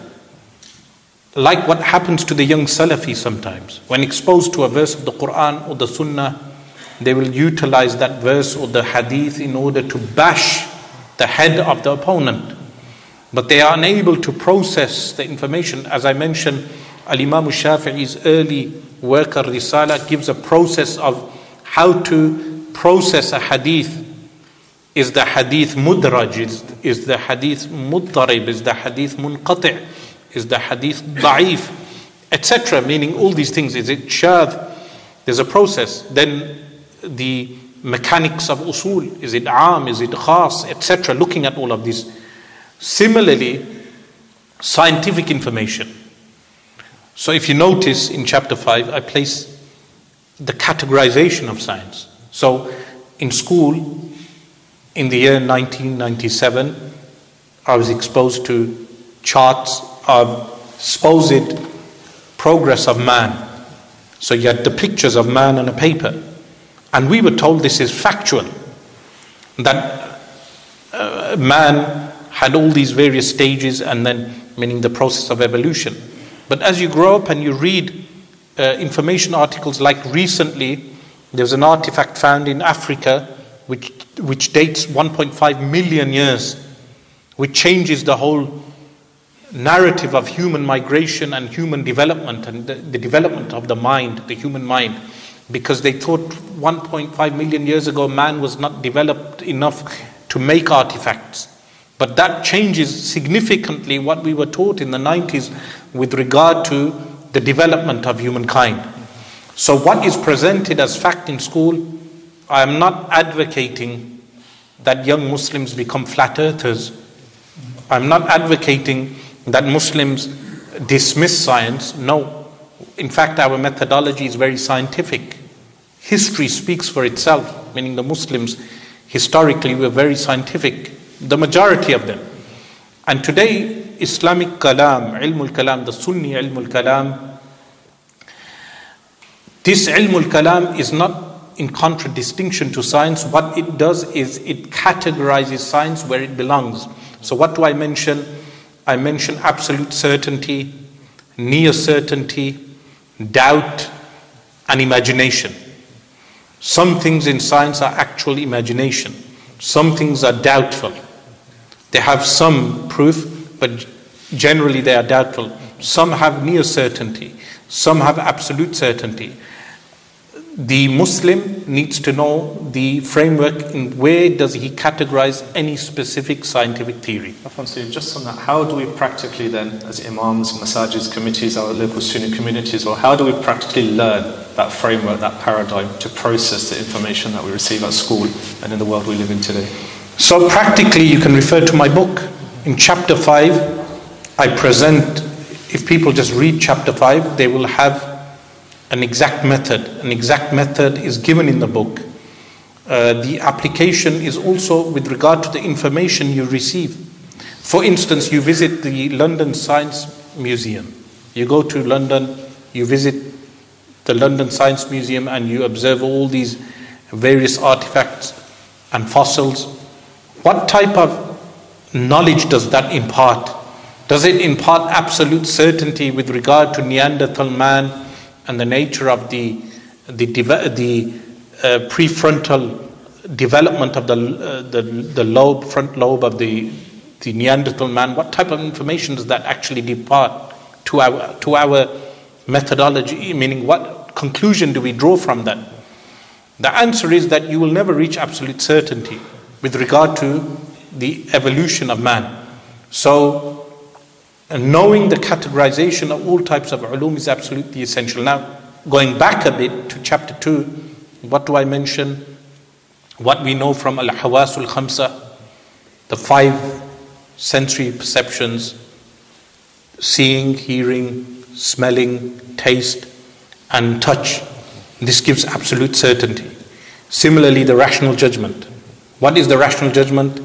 Like what happens to the young Salafi sometimes. When exposed to a verse of the Quran or the Sunnah, they will utilize that verse or the hadith in order to bash the head of the opponent, but they are unable to process the information. As I mentioned, Al-Imam al-Shafi'i's early work, Ar-Risala, gives a process of how to process a hadith. Is the hadith mudraj? Is the hadith muttarib? Is the hadith munqati'? Is the hadith da'if? Etc. Meaning all these things. Is it shadh? There's a process. Then the mechanics of usul, is it aam, is it khas, etc., looking at all of this. Similarly, scientific information. So if you notice in chapter 5, I place the categorization of science. So in school, in the year 1997, I was exposed to charts of supposed progress of man. So you had the pictures of man on a paper. And we were told this is factual, that man had all these various stages, and then, meaning the process of evolution. But as you grow up and you read information articles, like recently, there was an artifact found in Africa which dates 1.5 million years, which changes the whole narrative of human migration and human development and the development of the mind, the human mind. Because they thought 1.5 million years ago man was not developed enough to make artifacts. But that changes significantly what we were taught in the 90s with regard to the development of humankind. So what is presented as fact in school, I am not advocating that young Muslims become flat earthers. I am not advocating that Muslims dismiss science. No. In fact, our methodology is very scientific. History speaks for itself, meaning the Muslims historically were very scientific, the majority of them. And today, Islamic kalam, ilmul kalam, the Sunni ilmul kalam, this ilmul kalam is not in contradistinction to science. What it does is it categorizes science where it belongs. So what do I mention? I mention absolute certainty, near certainty, doubt, and imagination. Some things in science are actual imagination. Some things are doubtful. They have some proof, but generally they are doubtful. Some have near certainty. Some have absolute certainty. The Muslim needs to know the framework in where does he categorize any specific scientific theory. Just on that, how do we practically then, as imams, masajids, committees, our local Sunni communities, well, how do we practically learn that framework, that paradigm to process the information that we receive at school and in the world we live in today? So practically you can refer to my book. In chapter 5, I present, if people just read chapter 5, they will have an exact method. An exact method is given in the book. The application is also with regard to the information you receive. For instance, you visit the London Science Museum. You go to London, you visit the London Science Museum and you observe all these various artifacts and fossils. What type of knowledge does that impart? Does it impart absolute certainty with regard to Neanderthal man and the nature of the prefrontal development of the lobe, front lobe of the Neanderthal man? What type of information does that actually depart to our methodology? Meaning, what conclusion do we draw from that? The answer is that you will never reach absolute certainty with regard to the evolution of man. So, and knowing the categorization of all types of ulum is absolutely essential. Now, going back a bit to chapter 2, what do I mention? What we know from al-hawasul khamsa, the 5 sensory perceptions: seeing, hearing, smelling, taste, and touch. This gives absolute certainty. Similarly, the rational judgment. What is the rational judgment?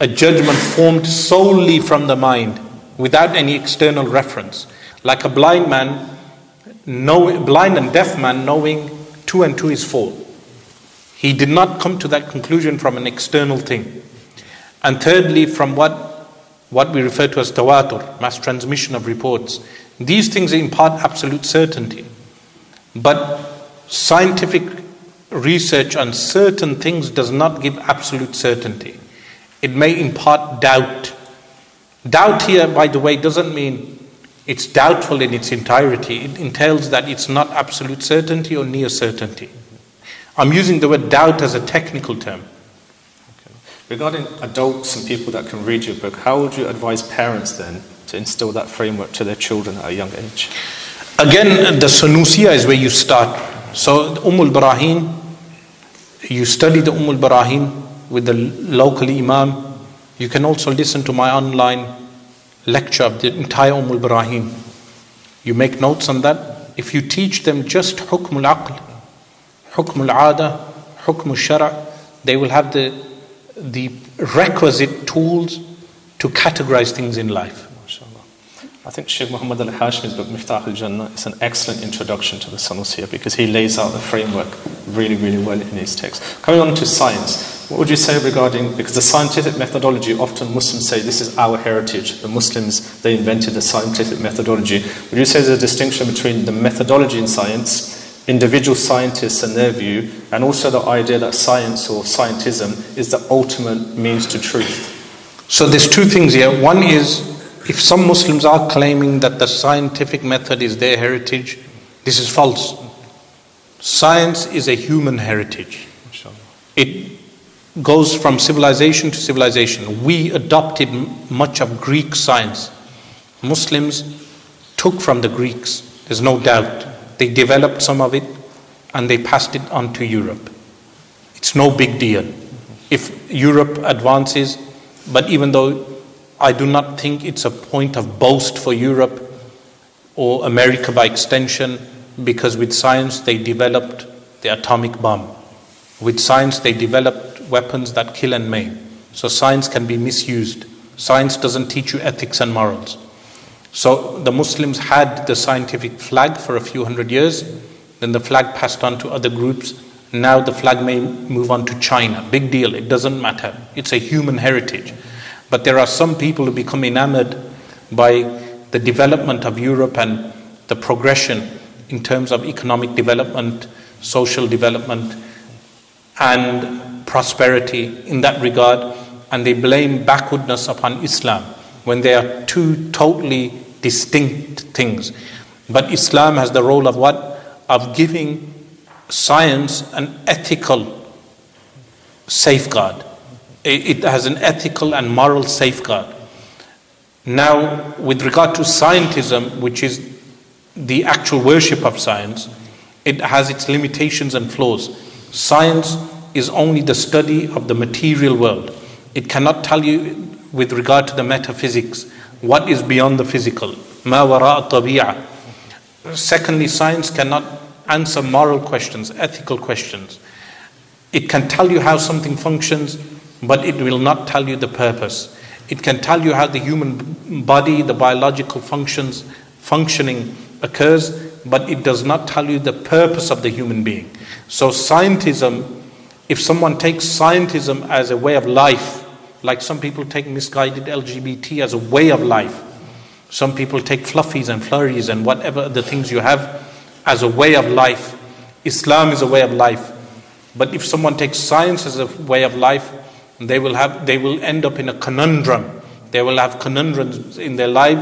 A judgment formed solely from the mind, without any external reference. Like a blind and deaf man knowing 2 and 2 is 4. He did not come to that conclusion from an external thing. And thirdly, from what we refer to as tawatur, mass transmission of reports. These things impart absolute certainty. But scientific research on certain things does not give absolute certainty. It may impart doubt. Doubt here, by the way, doesn't mean it's doubtful in its entirety. It entails that it's not absolute certainty or near certainty. I'm using the word doubt as a technical term. Okay. Regarding adults and people that can read your book, how would you advise parents then to instill that framework to their children at a young age? Again, the Sunusiya is where you start. So al-Barahin, you study the al-Barahin with the local imam. You can also listen to my online lecture of the entire al-Barahin. You make notes on that. If you teach them just hukm al-aql, hukm al-ada, hukm al-shara', they will have the requisite tools to categorize things in life. I think Sheikh Muhammad al-Hashmi's book, Miftah al-Jannah, is an excellent introduction to the Sanusiya because he lays out the framework really, really well in his text. Coming on to science, what would you say regarding, because the scientific methodology, often Muslims say this is our heritage, the Muslims, they invented the scientific methodology. Would you say there's a distinction between the methodology in science, individual scientists and their view, and also the idea that science or scientism is the ultimate means to truth? So there's two things here. One is, if some Muslims are claiming that the scientific method is their heritage, this is false. Science is a human heritage. It goes from civilization to civilization. We adopted much of Greek science. Muslims took from the Greeks, there's no doubt. They developed some of it and they passed it on to Europe. It's no big deal if Europe advances, but even though I do not think it's a point of boast for Europe or America by extension, because with science they developed the atomic bomb. With science they developed weapons that kill and maim. So science can be misused. Science doesn't teach you ethics and morals. So the Muslims had the scientific flag for a few hundred years, then the flag passed on to other groups. Now the flag may move on to China. Big deal, it doesn't matter. It's a human heritage. But there are some people who become enamored by the development of Europe and the progression in terms of economic development, social development, and prosperity in that regard, and they blame backwardness upon Islam when they are two totally distinct things. But Islam has the role of what? Of giving science an ethical safeguard. It has an ethical and moral safeguard. Now, with regard to scientism, which is the actual worship of science, it has its limitations and flaws. Science is only the study of the material world. It cannot tell you, with regard to the metaphysics, what is beyond the physical. مَا وَرَاءَ الطَّبِيعَةِ. Secondly, science cannot answer moral questions, ethical questions. It can tell you how something functions, but it will not tell you the purpose. It can tell you how the human body, the biological functioning occurs, but it does not tell you the purpose of the human being. So scientism, if someone takes scientism as a way of life, like some people take misguided LGBT as a way of life, some people take fluffies and flurries and whatever other things you have as a way of life. Islam is a way of life. But if someone takes science as a way of life, they will end up in a conundrum. They will have conundrums in their life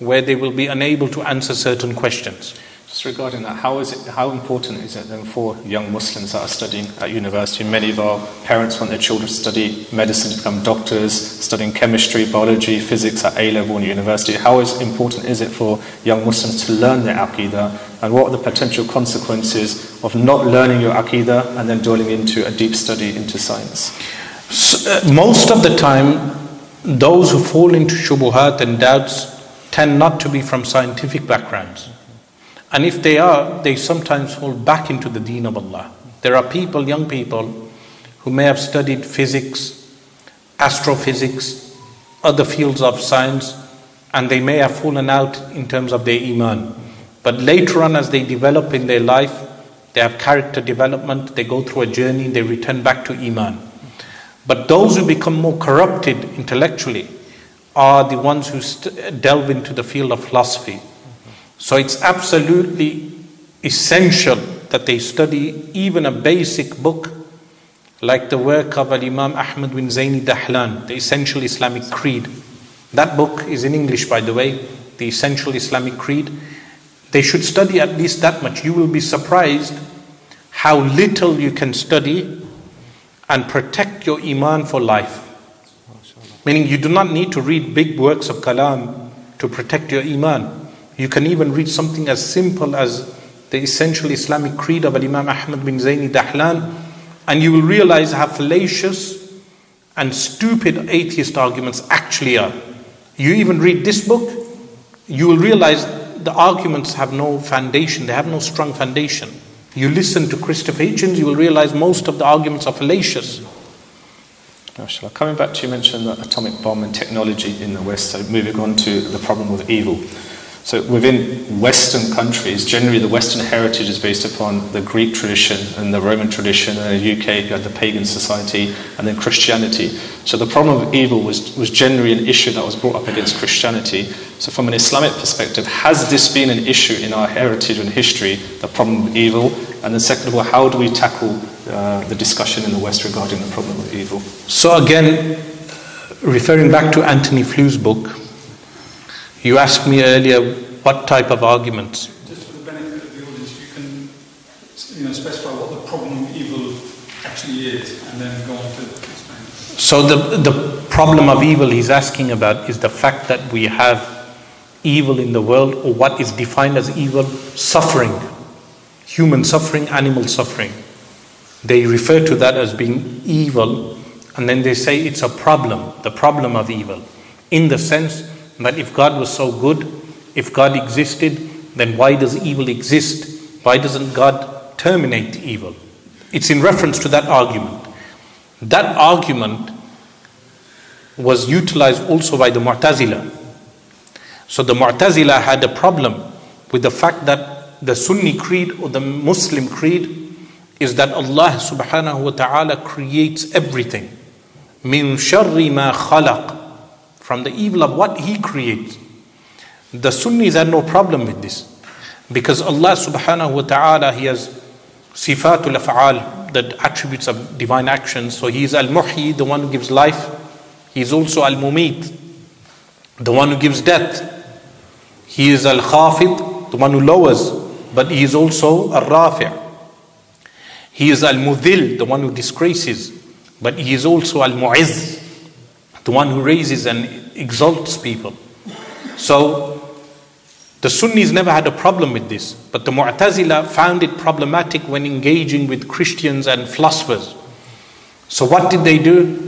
where they will be unable to answer certain questions. Just regarding that, how important is it then for young Muslims that are studying at university? Many of our parents want their children to study medicine, to become doctors, studying chemistry, biology, physics at A-level in university. How important is it for young Muslims to learn their Aqidah? And what are the potential consequences of not learning your Aqidah and then dwelling into a deep study into science? Most of the time, those who fall into shubuhat and doubts tend not to be from scientific backgrounds. And if they are, they sometimes fall back into the deen of Allah. There are people, young people, who may have studied physics, astrophysics, other fields of science, and they may have fallen out in terms of their iman. But later on, as they develop in their life, they have character development, they go through a journey, they return back to iman. But those who become more corrupted intellectually are the ones who delve into the field of philosophy. So it's absolutely essential that they study even a basic book like the work of Imam Ahmad bin Zaini Dahlan, The Essential Islamic Creed. That book is in English, by the way, The Essential Islamic Creed. They should study at least that much. You will be surprised how little you can study and protect your iman for life. Meaning you do not need to read big works of kalam to protect your iman. You can even read something as simple as the Essential Islamic Creed of Imam Ahmad bin Zaini Dahlan, and you will realize how fallacious and stupid atheist arguments actually are. You even read this book, you will realize the arguments have no foundation, they have no strong foundation. You listen to Christopher Hitchens, you will realize most of the arguments are fallacious. Coming back to you mentioned the atomic bomb and technology in the West, so moving on to the problem of evil. So within Western countries, generally the Western heritage is based upon the Greek tradition and the Roman tradition, and in the UK you had the pagan society and then Christianity. So the problem of evil was generally an issue that was brought up against Christianity. So from an Islamic perspective, has this been an issue in our heritage and history, the problem of evil? And then second of all, how do we tackle the discussion in the West regarding the problem of evil? So again, referring back to Anthony Flew's book, you asked me earlier what type of arguments. Just for the benefit of the audience, you can specify what the problem of evil actually is and then go on to explain. So the problem of evil he's asking about is the fact that we have evil in the world, or what is defined as evil, suffering. Human suffering, animal suffering. They refer to that as being evil, and then they say it's a problem, the problem of evil, in the sense that if God was so good, if God existed, then why does evil exist? Why doesn't God terminate evil? It's in reference to that argument. That argument was utilized also by the Mu'tazila. So the Mu'tazila had a problem with the fact that the Sunni creed or the Muslim creed is that Allah subhanahu wa ta'ala creates everything. مِن شَرِّ مَا خَلَقَ. From the evil of what He creates. The Sunnis had no problem with this, because Allah subhanahu wa ta'ala, He has sifatul af'al, the attributes of divine actions. So He is al-muhyi, the one who gives life. He is also al-mumit, the one who gives death. He is al-khafid, the one who lowers, but He is also al-rafi'. He is al-mudhil, the one who disgraces, but He is also al-mu'izz, the one who raises and exalts people. So the Sunnis never had a problem with this, but the Mu'tazila found it problematic when engaging with Christians and philosophers. So what did they do?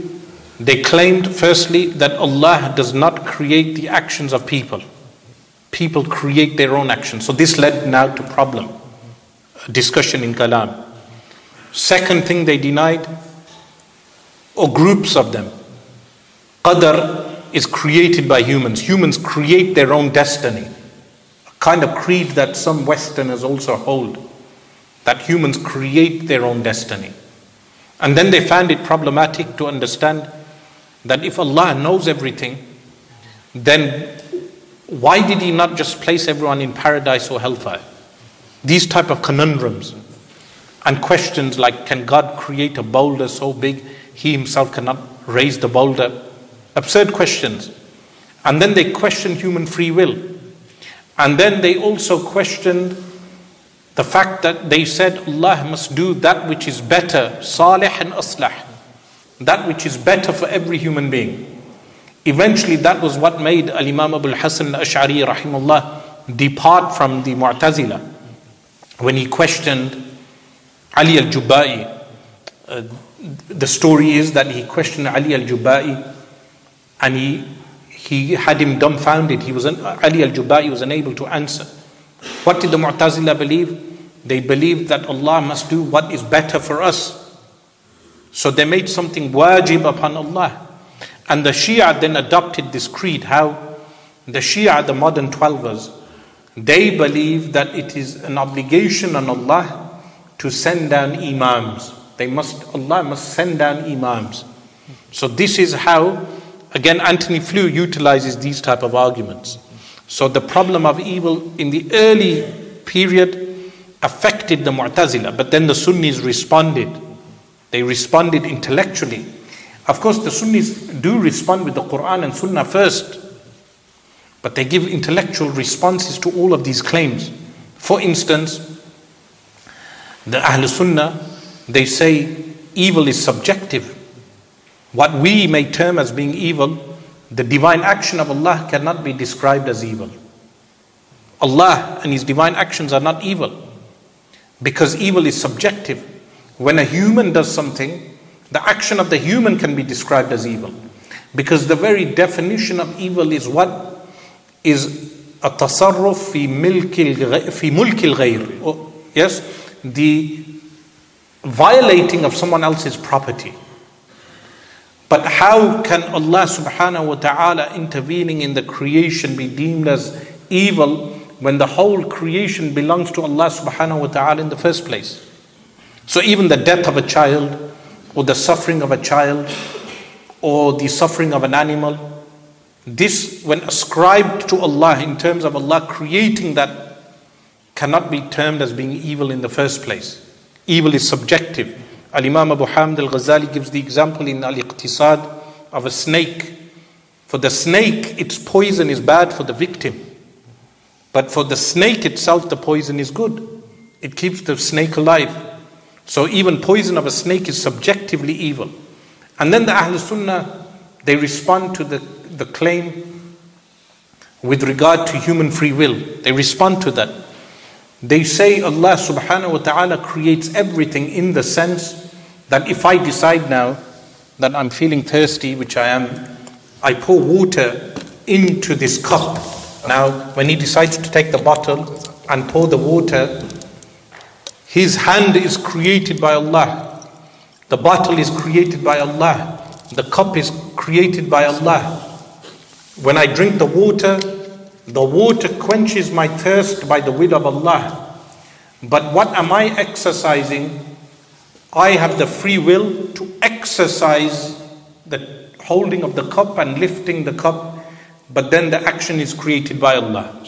They claimed, firstly, that Allah does not create the actions of people. People create their own actions. So this led now to problem, discussion in Kalam. Second thing they denied, or groups of them, Qadr is created by humans. Humans create their own destiny. A kind of creed that some Westerners also hold, that humans create their own destiny. And then they found it problematic to understand that if Allah knows everything, then why did He not just place everyone in paradise or hellfire? These type of conundrums and questions like, can God create a boulder so big He Himself cannot raise the boulder? Absurd questions. And then they questioned human free will. And then they also questioned the fact that they said Allah must do that which is better, salih and aslah, that which is better for every human being. Eventually that was what made Al-Imam Abu al-Hasan al-Ash'ari rahimahullah depart from the Mu'tazila, when he questioned Ali al-Jubba'i. The story is that he questioned Ali al-Jubba'i, and he had him dumbfounded. Ali al-Jubba'i was unable to answer. What did the Mu'tazila believe? They believed that Allah must do what is better for us. So they made something wajib upon Allah. And the Shia then adopted this creed. How? The Shia, the modern Twelvers, they believe that it is an obligation on Allah to send down imams. Allah must send down imams. So this is how, again, Anthony Flew utilizes these type of arguments. So the problem of evil in the early period affected the Mu'tazila, but then the Sunnis responded. They responded intellectually. Of course, the Sunnis do respond with the Quran and Sunnah first, but they give intellectual responses to all of these claims. For instance, the Ahl Sunnah, they say evil is subjective. What we may term as being evil, the divine action of Allah cannot be described as evil. Allah and His divine actions are not evil, because evil is subjective. When a human does something, the action of the human can be described as evil, because the very definition of evil is what? Is a tasarruf fi mulkil ghayr. Yes, the violating of someone else's property. But how can Allah subhanahu wa ta'ala intervening in the creation be deemed as evil when the whole creation belongs to Allah subhanahu wa ta'ala in the first place? So even the death of a child, or the suffering of a child, or the suffering of an animal, this, when ascribed to Allah in terms of Allah creating that, cannot be termed as being evil in the first place. Evil is subjective. Al-Imam Abu Hamid al-Ghazali gives the example in Al-Iqtisad of a snake. For the snake, its poison is bad for the victim, but for the snake itself, the poison is good. It keeps the snake alive. So even poison of a snake is subjectively evil. And then the Ahl Sunnah, they respond to the claim with regard to human free will. They respond to that. They say Allah subhanahu wa ta'ala creates everything, in the sense that if I decide now that I'm feeling thirsty, which I am, I pour water into this cup. Now, when He decides to take the bottle and pour the water, His hand is created by Allah. The bottle is created by Allah. The cup is created by Allah. When I drink the water quenches my thirst by the will of Allah. But what am I exercising? I have the free will to exercise the holding of the cup and lifting the cup but then the action is created by Allah.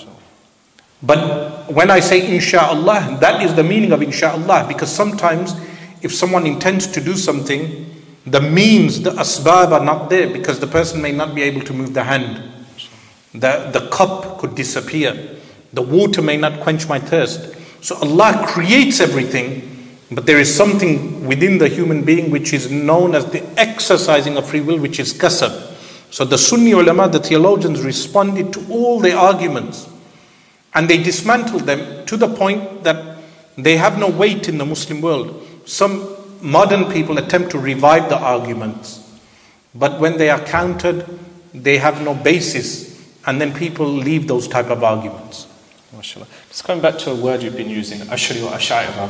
But when I say insha'Allah, that is the meaning of insha'Allah, because sometimes if someone intends to do something, the means, the asbab are not there, because the person may not be able to move the hand. The cup could disappear. The water may not quench my thirst. So Allah creates everything, but there is something within the human being which is known as the exercising of free will, which is kasab. So the Sunni ulama, the theologians, responded to all their arguments, and they dismantled them to the point that they have no weight in the Muslim world. Some modern people attempt to revive the arguments, but when they are countered, they have no basis, and then people leave those type of arguments. MashaAllah. Just going back to a word you've been using, Ash'ari or Ash'a'ira.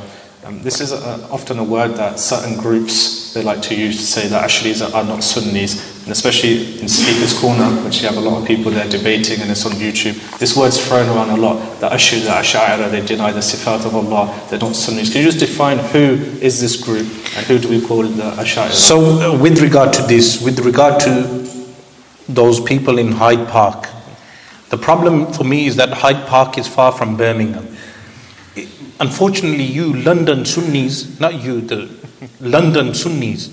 This is often a word that certain groups, they like to use to say that Ash'aris are not Sunnis, and especially in Speaker's Corner, which you have a lot of people there debating, and it's on YouTube. This word's thrown around a lot, that Ash'ari, the Ash'a'ira, they deny the sifat of Allah, they're not Sunnis. Can you just define who is this group, and who do we call the Ash'a'ira? So with regard to this, with regard to those people in Hyde Park, the problem for me is that Hyde Park is far from Birmingham. Unfortunately, you London Sunnis, not you, the London Sunnis,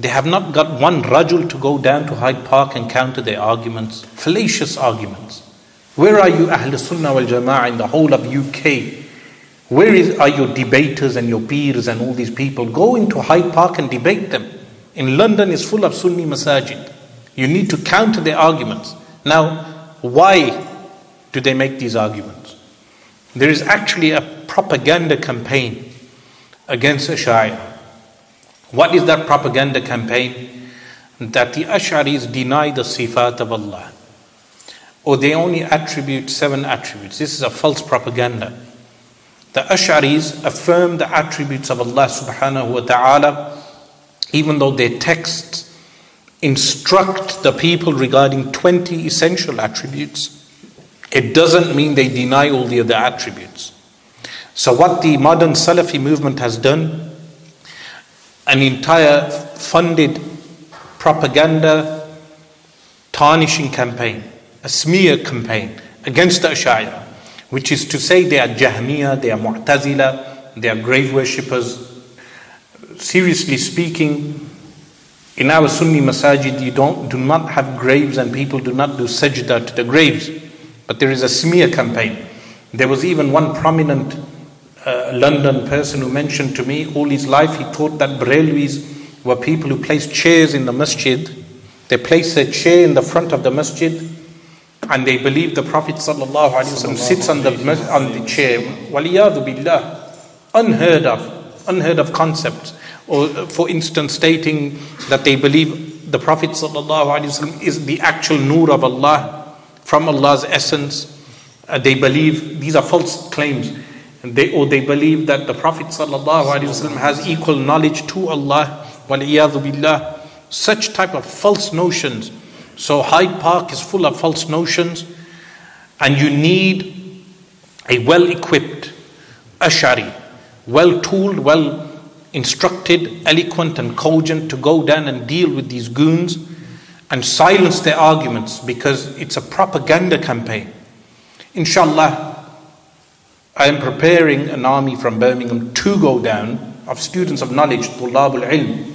they have not got one Rajul to go down to Hyde Park and counter their arguments, fallacious arguments. Where are you Ahl Sunnah wal Jama'ah in the whole of UK? Where are your debaters and your peers and all these people? Go into Hyde Park and debate them. In London, it's full of Sunni masajid. You need to counter their arguments. Now, why do they make these arguments? There is actually a propaganda campaign against Ash'ari. What is that propaganda campaign? That the Ash'aris deny the sifat of Allah, or they only attribute 7 attributes. This is a false propaganda. The Ash'aris affirm the attributes of Allah subhanahu wa ta'ala, even though their texts instruct the people regarding 20 essential attributes. It doesn't mean they deny all the other attributes. So what the modern Salafi movement has done, an entire funded propaganda tarnishing campaign, a smear campaign against the Ash'ari, which is to say they are Jahmiya, they are Mu'tazila, they are grave worshippers. Seriously speaking, in our Sunni masajid, you do not have graves, and people do not do sajda to the graves. But there is a smear campaign. There was even one prominent London person who mentioned to me, all his life he thought that Brelvis were people who placed chairs in the masjid. They placed a chair in the front of the masjid, and they believe the Prophet ﷺ sits on the chair. Waliyadu billah. Unheard of concepts. Or, for instance, stating that they believe the Prophet ﷺ is the actual nur of Allah, from Allah's essence. They believe these are false claims, or they believe that the Prophet ﷺ has equal knowledge to Allah. Waliyadu billah. Such type of false notions. So Hyde Park is full of false notions, and you need a well-equipped Ash'ari, well-tooled, well-instructed, eloquent and cogent to go down and deal with these goons and silence their arguments, because it's a propaganda campaign. Inshallah, I am preparing an army from Birmingham to go down, of students of knowledge, Tullab al-Ilm,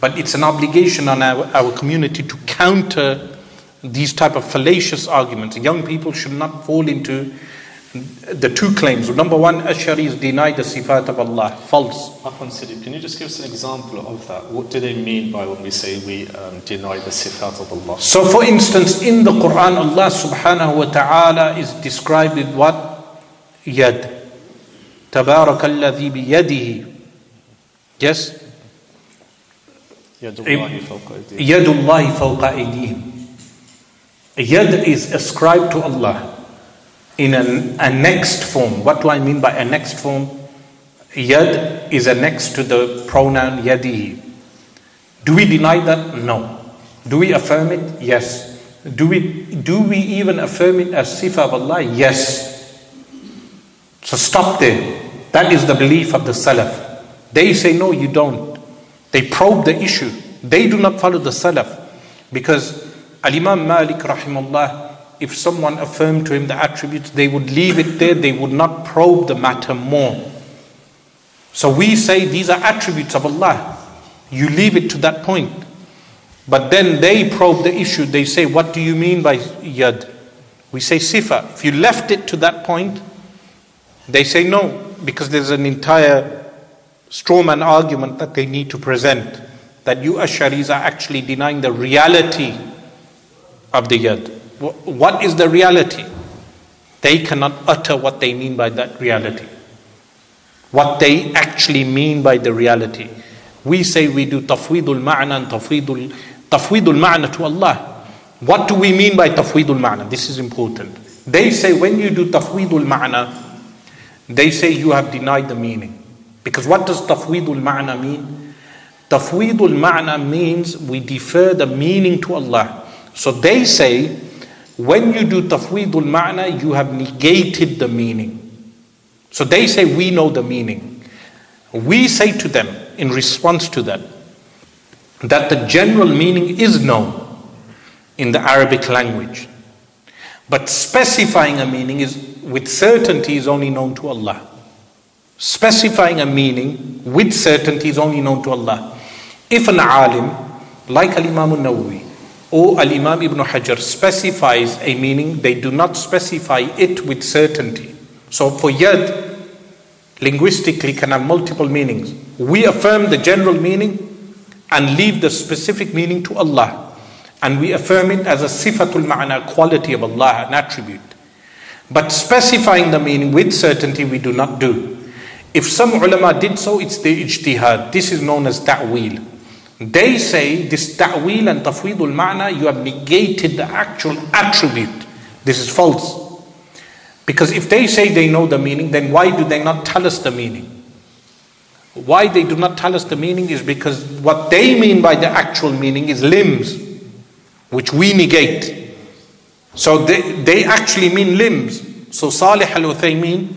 but it's an obligation on our community to counter these type of fallacious arguments. Young people should not fall into the two claims. Number one, Ash'aris deny the sifat of Allah. False. Akhwan Siddiq, can you just give us an example of that? What do they mean by when we say we deny the sifat of Allah? So for instance, in the Quran, Allah subhanahu wa ta'ala is described with what? Yad. Tabarakalladhi bi yadihi. Yes? Yadullahi fawqa aydihim. Yad is ascribed to Allah in an annexed form. What do I mean by annexed form? Yad is annexed to the pronoun yadihi. Do we deny that? No. Do we affirm it? Yes. Do we even affirm it as sifa of Allah? Yes. So stop there. That is the belief of the Salaf. They say no, you don't. They probe the issue. They do not follow the Salaf, because Al-Imam Malik rahimahullah, if someone affirmed to him the attributes, they would leave it there, they would not probe the matter more. So we say these are attributes of Allah. You leave it to that point. But then they probe the issue, they say, what do you mean by yad? We say sifa. If you left it to that point, they say no, because there's an entire strawman argument that they need to present, that you Ash'aris are actually denying the reality of the yad. What is the reality? They cannot utter what they mean by that reality, what they actually mean by the reality. We say we do tafweedul ma'na and tafweedul ma'na to Allah. What do we mean by tafweedul ma'na? This is important. They say when you do tafweedul ma'na, they say you have denied the meaning. Because what does tafweedul ma'na mean? Tafweedul ma'na means we defer the meaning to Allah. So they say when you do tafweedul ma'na, you have negated the meaning. So they say we know the meaning. We say to them in response to that, that the general meaning is known in the Arabic language, but specifying a meaning is with certainty is only known to Allah. Specifying a meaning with certainty is only known to Allah. If an alim like Al-Imam An-Nawawi or Al-Imam Ibn Hajar specifies a meaning, they do not specify it with certainty. So for yad, linguistically can have multiple meanings. We affirm the general meaning and leave the specific meaning to Allah. And we affirm it as a sifatul ma'na, quality of Allah, an attribute. But specifying the meaning with certainty we do not do. If some ulama did so, it's the ijtihad. This is known as ta'wil. They say this ta'wil and tafweedul ma'na, you have negated the actual attribute. This is false. Because if they say they know the meaning, then why do they not tell us the meaning? Why they do not tell us the meaning is because what they mean by the actual meaning is limbs, which we negate. So they actually mean limbs. So Salih Al-Uthaymeen,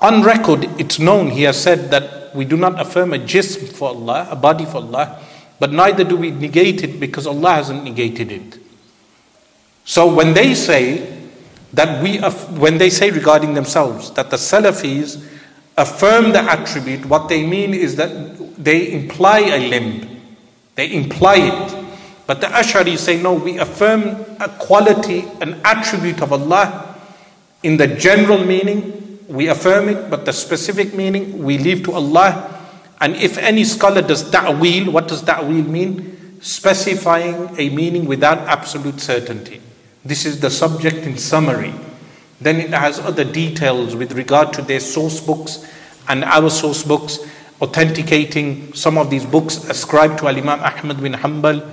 on record, it's known, he has said that we do not affirm a jism for Allah, a body for Allah, but neither do we negate it because Allah hasn't negated it. So when they say that when they say regarding themselves that the Salafis affirm the attribute, what they mean is that they imply a limb, they imply it. But the Ash'ari say no, we affirm a quality, an attribute of Allah in the general meaning, we affirm it, but the specific meaning we leave to Allah. And if any scholar does ta'wil, what does ta'wil mean? Specifying a meaning without absolute certainty. This is the subject in summary. Then it has other details with regard to their source books and our source books, authenticating some of these books ascribed to Al-Imam Ahmad bin Hanbal,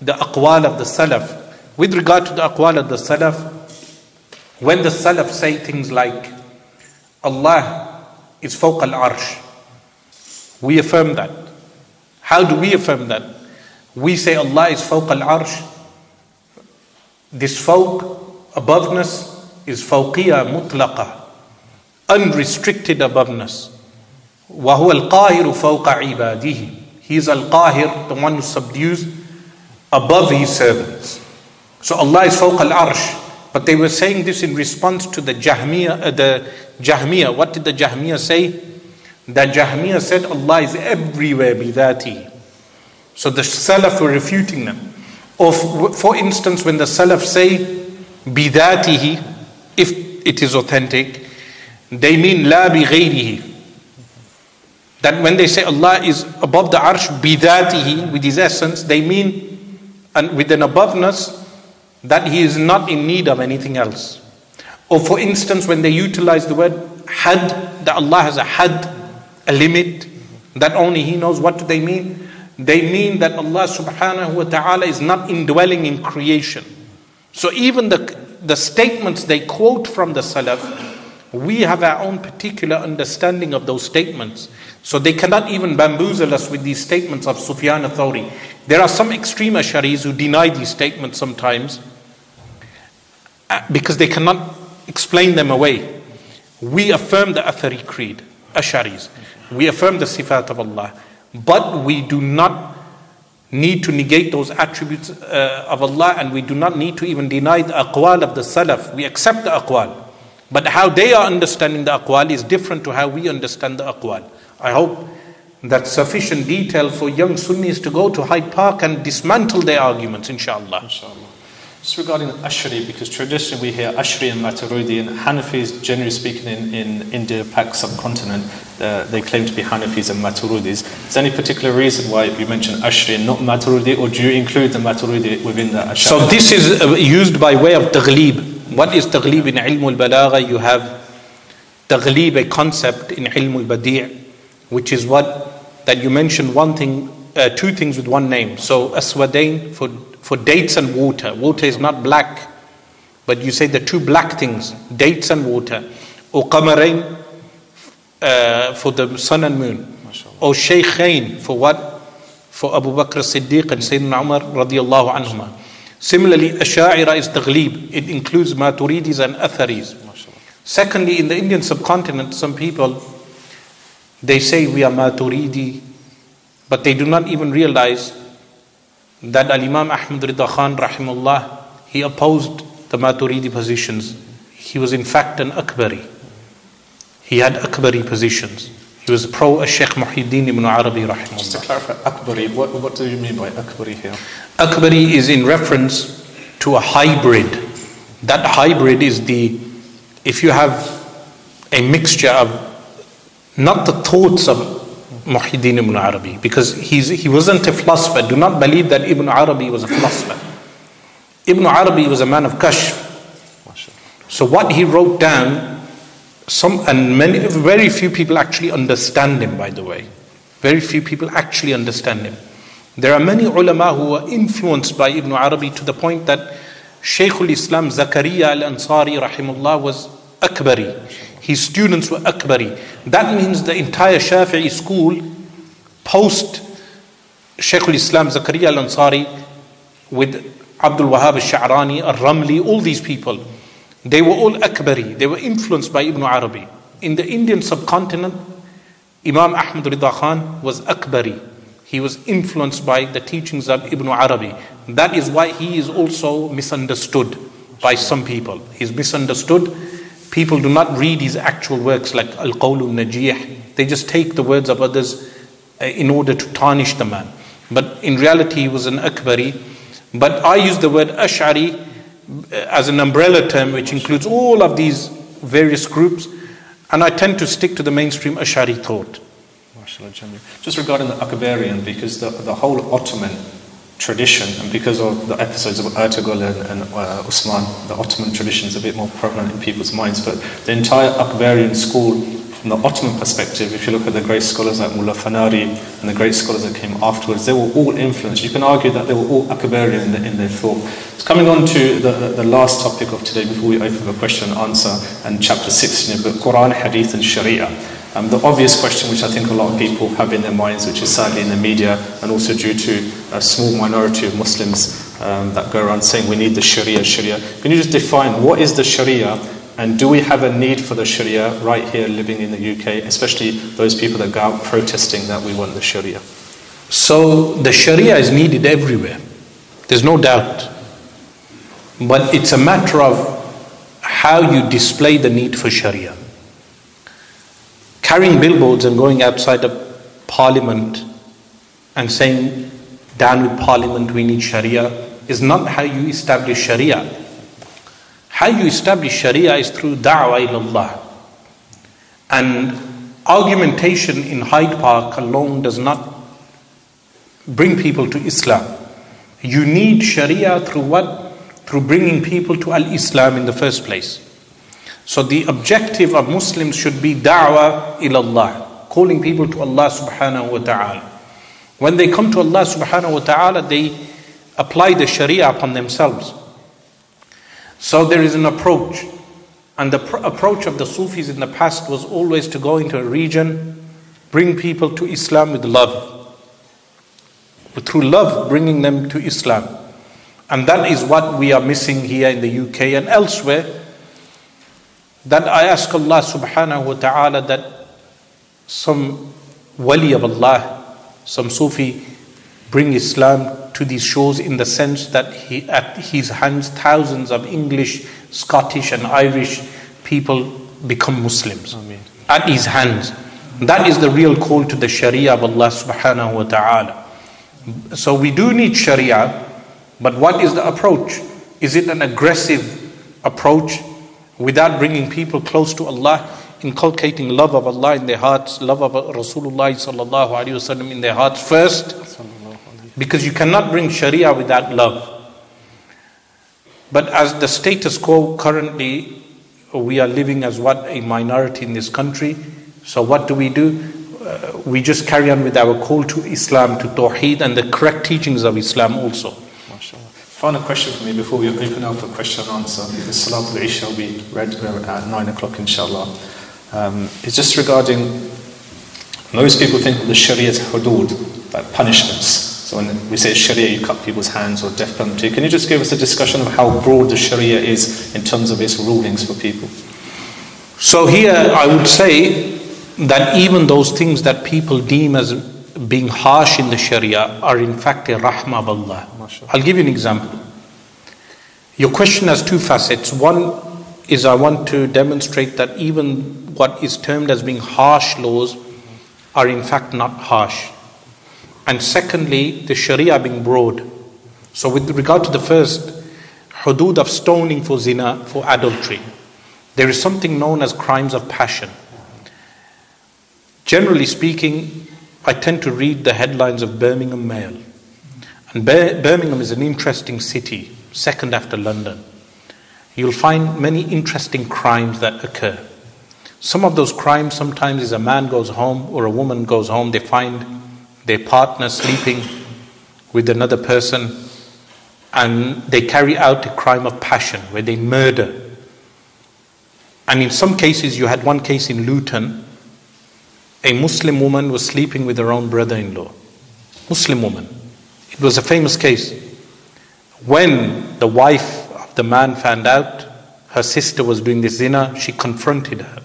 the aqwal of the Salaf. With regard to the aqwal of the Salaf, when the Salaf say things like, Allah is fawq al-arsh, we affirm that. How do we affirm that? We say Allah is fawq al-arsh. This fawq, aboveness, is fawqiyya mutlaqa, unrestricted aboveness. وَهُوَ الْقَاهِرُ فَوْقَ عِبَادِهِ. He is Al-Qahir, the one who subdues above his servants. So Allah is fawq al-arsh. But they were saying this in response to the Jahmiyyah. What did the Jahmiyyah say? The Jahmiyyah said Allah is everywhere bidhati. So the Salaf were refuting them. Or for instance, when the Salaf say bidatihi, if it is authentic, they mean la bi ghayrihi. That when they say Allah is above the arsh bidatihi, with his essence, they mean and with an aboveness that he is not in need of anything else. Or for instance, when they utilize the word had, that Allah has a had, a limit that only he knows, what do they mean? They mean that Allah subhanahu wa ta'ala is not indwelling in creation. So even the statements they quote from the Salaf, we have our own particular understanding of those statements. So they cannot even bamboozle us with these statements of Sufyan al-Thawri. There are some extreme Ash'aris who deny these statements sometimes because they cannot explain them away. We affirm the Athari creed, Ash'aris. We affirm the sifat of Allah. But we do not need to negate those attributes of Allah, and we do not need to even deny the aqwal of the Salaf. We accept the aqwal. But how they are understanding the aqwal is different to how we understand the aqwal. I hope that's sufficient detail for young Sunnis to go to Hyde Park and dismantle their arguments, inshallah. Just regarding Ash'ari, because traditionally we hear Ash'ari and Maturidi, and Hanafis, generally speaking, in India, Pak subcontinent, they claim to be Hanafis and Maturidis. Is there any particular reason why you mention Ash'ari and not Maturidi, or do you include the Maturidi within the Ash'ari? So this is used by way of Taghlib. What is Taghlib in Ilm al-Balagha? You have Taghlib, a concept in Ilm al-Badi', which is what, that you mention one thing, two things with one name. So Aswadain for dates and water. Water is not black, but you say the two black things, dates and water. Or Qamarain for the sun and moon. Or Shaykhain for what? For Abu Bakr Siddiq and Sayyidina Umar radiallahu anhuma. Similarly, Asha'ira is Taghlib. It includes Maturidis and Atharis. Secondly, in the Indian subcontinent, some people, they say we are Maturidi, but they do not even realize that Al-Imam Ahmad Rida Khan rahimullah, he opposed the Maturidi positions. He was in fact an Akbari. He had Akbari positions. He was pro Shaykh Muhyiddin ibn Arabi rahimullah. Just to clarify, Akbari, what do you mean by Akbari here? Akbari is in reference to a hybrid. That hybrid is the, if you have a mixture of not the thoughts of Muhyiddin ibn Arabi, because he wasn't a philosopher. Do not believe that Ibn Arabi was a philosopher. Ibn Arabi was a man of kashf. So what he wrote down, very few people actually understand him, by the way. Very few people actually understand him. There are many ulama who were influenced by Ibn Arabi to the point that Shaykhul Islam Zakaria al-Ansari rahimullah was Akbari. His students were Akbari. That means the entire Shafi'i school post Shaykhul Islam Zakaria al-Ansari with Abdul Wahab al-Sha'rani, al-Ramli, all these people, they were all Akbari. They were influenced by Ibn Arabi. In the Indian subcontinent, Imam Ahmad Rida Khan was Akbari. He was influenced by the teachings of Ibn Arabi. That is why he is also misunderstood by some people. He's misunderstood. People do not read his actual works like Al-Qawlun Najih. They just take the words of others in order to tarnish the man. But in reality, he was an Akbari. But I use the word Ash'ari as an umbrella term, which includes all of these various groups. And I tend to stick to the mainstream Ash'ari thought. Just regarding the Akbarian, because the whole Ottoman tradition, and because of the episodes of Ertugrul and Osman, the Ottoman tradition is a bit more prevalent in people's minds, but the entire Akbarian school, from the Ottoman perspective, if you look at the great scholars like Mullah Fanari and the great scholars that came afterwards, they were all influenced. You can argue that they were all Akbarian in their thought. So coming on to the last topic of today, before we open for question and answer, and chapter 6 in your book, Quran, Hadith and Sharia. The obvious question, which I think a lot of people have in their minds, which is sadly in the media and also due to a small minority of Muslims that go around saying we need the Sharia. Can you just define what is the Sharia, and do we have a need for the Sharia right here living in the UK, especially those people that go out protesting that we want the Sharia? So the Sharia is needed everywhere. There's no doubt. But it's a matter of how you display the need for Sharia. Carrying billboards and going outside of parliament and saying, down with parliament, we need Sharia, is not how you establish Sharia. How you establish Sharia is through da'wah ilallah. And argumentation in Hyde Park alone does not bring people to Islam. You need Sharia through what? Through bringing people to al-Islam in the first place. So the objective of Muslims should be da'wah ilallah, calling people to Allah subhanahu wa ta'ala. When they come to Allah subhanahu wa ta'ala, they apply the Sharia upon themselves. So there is an approach. And the approach of the Sufis in the past was always to go into a region, bring people to Islam with love. Through love, bringing them to Islam. And that is what we are missing here in the UK and elsewhere. That I ask Allah subhanahu wa ta'ala that some wali of Allah, some Sufi bring Islam to these shores, in the sense that he, at his hands, thousands of English, Scottish and Irish people become Muslims. Amen. At his hands. That is the real call to the Sharia of Allah subhanahu wa ta'ala. So we do need Sharia, but what is the approach? Is it an aggressive approach without bringing people close to Allah, inculcating love of Allah in their hearts, love of Rasulullah sallallahu alaihi wasallam in their hearts first? Because you cannot bring Sharia without love. But as the status quo currently, we are living as what, a minority in this country. So what do? We just carry on with our call to Islam, to Tawheed and the correct teachings of Islam also. MashaAllah. Final question for me before we open up for question and answer. The Salat al-Isha will be read at 9 o'clock inshallah. It's just regarding, most people think of the Sharia as hudud, like punishments. So when we say Sharia, you cut people's hands or death penalty. Can you just give us a discussion of how broad the Sharia is in terms of its rulings for people? So here I would say that even those things that people deem as being harsh in the Sharia are in fact a rahmah of Allah. I'll give you an example. Your question has two facets. One is, I want to demonstrate that even what is termed as being harsh laws are in fact not harsh. And secondly, the Sharia being broad. So with regard to the first, hudud of stoning for zina, for adultery, there is something known as crimes of passion. Generally speaking, I tend to read the headlines of Birmingham Mail. And Birmingham is an interesting city, second after London. You'll find many interesting crimes that occur. Some of those crimes sometimes is a man goes home or a woman goes home, they find their partner sleeping with another person, and they carry out a crime of passion where they murder. And in some cases, you had one case in Luton, a Muslim woman was sleeping with her own brother-in-law. Muslim woman. It was a famous case. When the wife of the man found out her sister was doing this zina, she confronted her.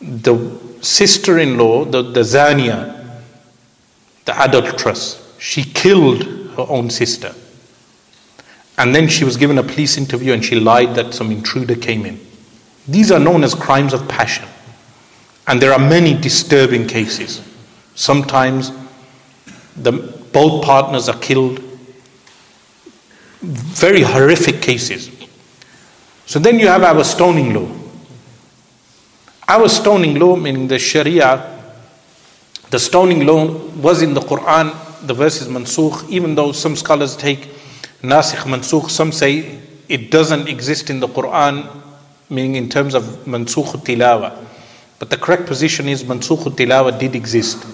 The sister-in-law, the zania, the adulteress, she killed her own sister. And then she was given a police interview and she lied that some intruder came in. These are known as crimes of passion. And there are many disturbing cases. Sometimes both partners are killed. Very horrific cases. So then you have our stoning law. Our stoning law, meaning the Sharia, the stoning law was in the Quran, the verse is mansukh, even though some scholars take nasikh, mansukh, some say it doesn't exist in the Quran, meaning in terms of mansukh tilawa. But the correct position is mansukh tilawa did exist.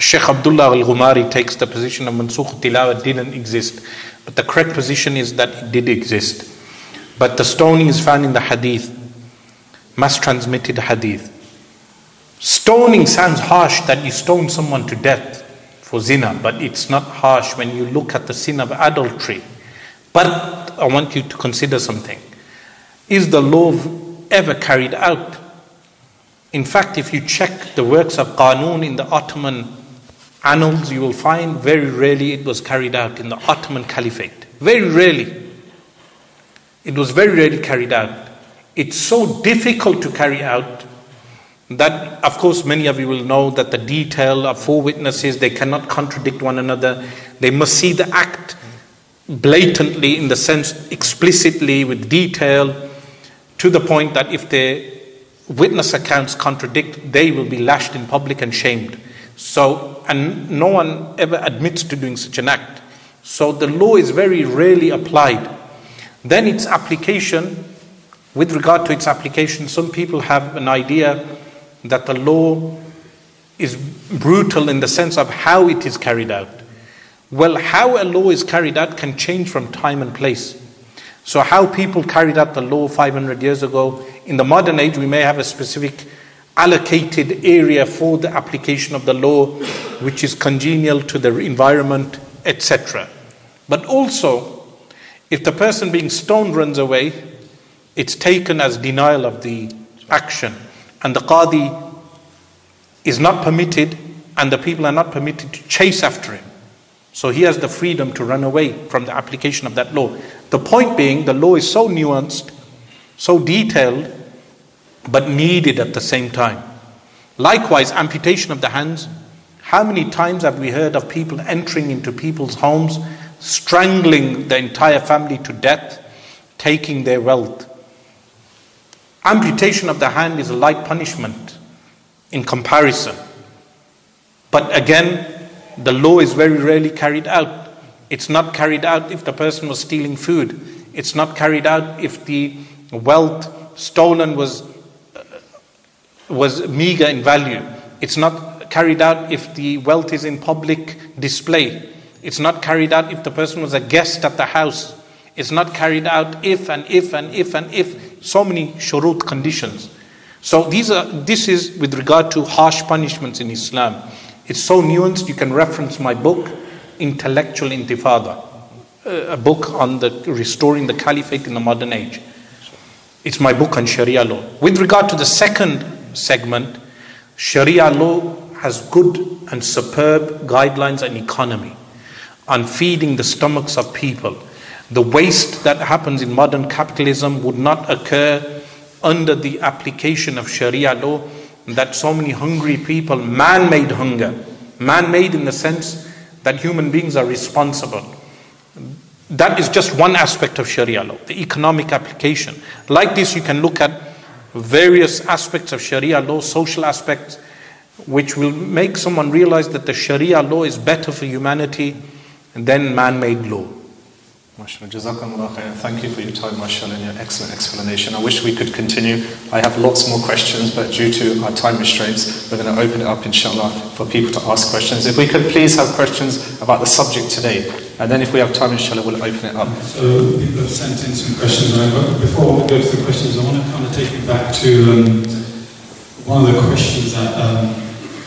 Sheikh Abdullah al-Ghumari takes the position of Mansukh Tilawa didn't exist. But the correct position is that it did exist. But the stoning is found in the hadith, mass transmitted hadith. Stoning sounds harsh, that you stone someone to death for zina, but it's not harsh when you look at the sin of adultery. But I want you to consider something. Is the law ever carried out? In fact, if you check the works of Qanun in the Ottoman annals, you will find very rarely it was carried out in the Ottoman Caliphate. Very rarely. It was very rarely carried out. It's so difficult to carry out that, of course, many of you will know that the detail of four witnesses, they cannot contradict one another. They must see the act blatantly, in the sense explicitly, with detail, to the point that if their witness accounts contradict, they will be lashed in public and shamed. So, and no one ever admits to doing such an act. So the law is very rarely applied. Then its application, with regard to its application, some people have an idea that the law is brutal in the sense of how it is carried out. Well, how a law is carried out can change from time and place. So how people carried out the law 500 years ago, in the modern age we may have a specific allocated area for the application of the law which is congenial to the environment, etc. But also, if the person being stoned runs away, it's taken as denial of the action, and the qadi is not permitted, and the people are not permitted to chase after him. So he has the freedom to run away from the application of that law. The point being, the law is so nuanced, so detailed, but needed at the same time. Likewise, amputation of the hands. How many times have we heard of people entering into people's homes, strangling the entire family to death, taking their wealth? Amputation of the hand is a light punishment in comparison. But again, the law is very rarely carried out. It's not carried out if the person was stealing food. It's not carried out if the wealth stolen was meager in value. It's not carried out if the wealth is in public display. It's not carried out if the person was a guest at the house. It's not carried out if. So many shurut conditions. So this is with regard to harsh punishments in Islam. It's so nuanced, you can reference my book, Intellectual Intifada, a book on the restoring the caliphate in the modern age. It's my book on Sharia law. With regard to the second segment, Sharia law has good and superb guidelines and economy on feeding the stomachs of people. The waste that happens in modern capitalism would not occur under the application of Sharia law, that so many hungry people, man-made hunger, man-made in the sense that human beings are responsible. That is just one aspect of Sharia law, the economic application. Like this, you can look at various aspects of Sharia law, social aspects, which will make someone realize that the Sharia law is better for humanity than man-made law. MashaAllah, Jazakumullah khair. Thank you for your time, MashaAllah, and your excellent explanation. I wish we could continue. I have lots more questions, but due to our time restraints, we're going to open it up, inshallah, for people to ask questions. If we could please have questions about the subject today, and then if we have time, inshallah, we'll open it up. So people have sent in some questions, but before we go to the questions, I want to kind of take you back to one of the questions that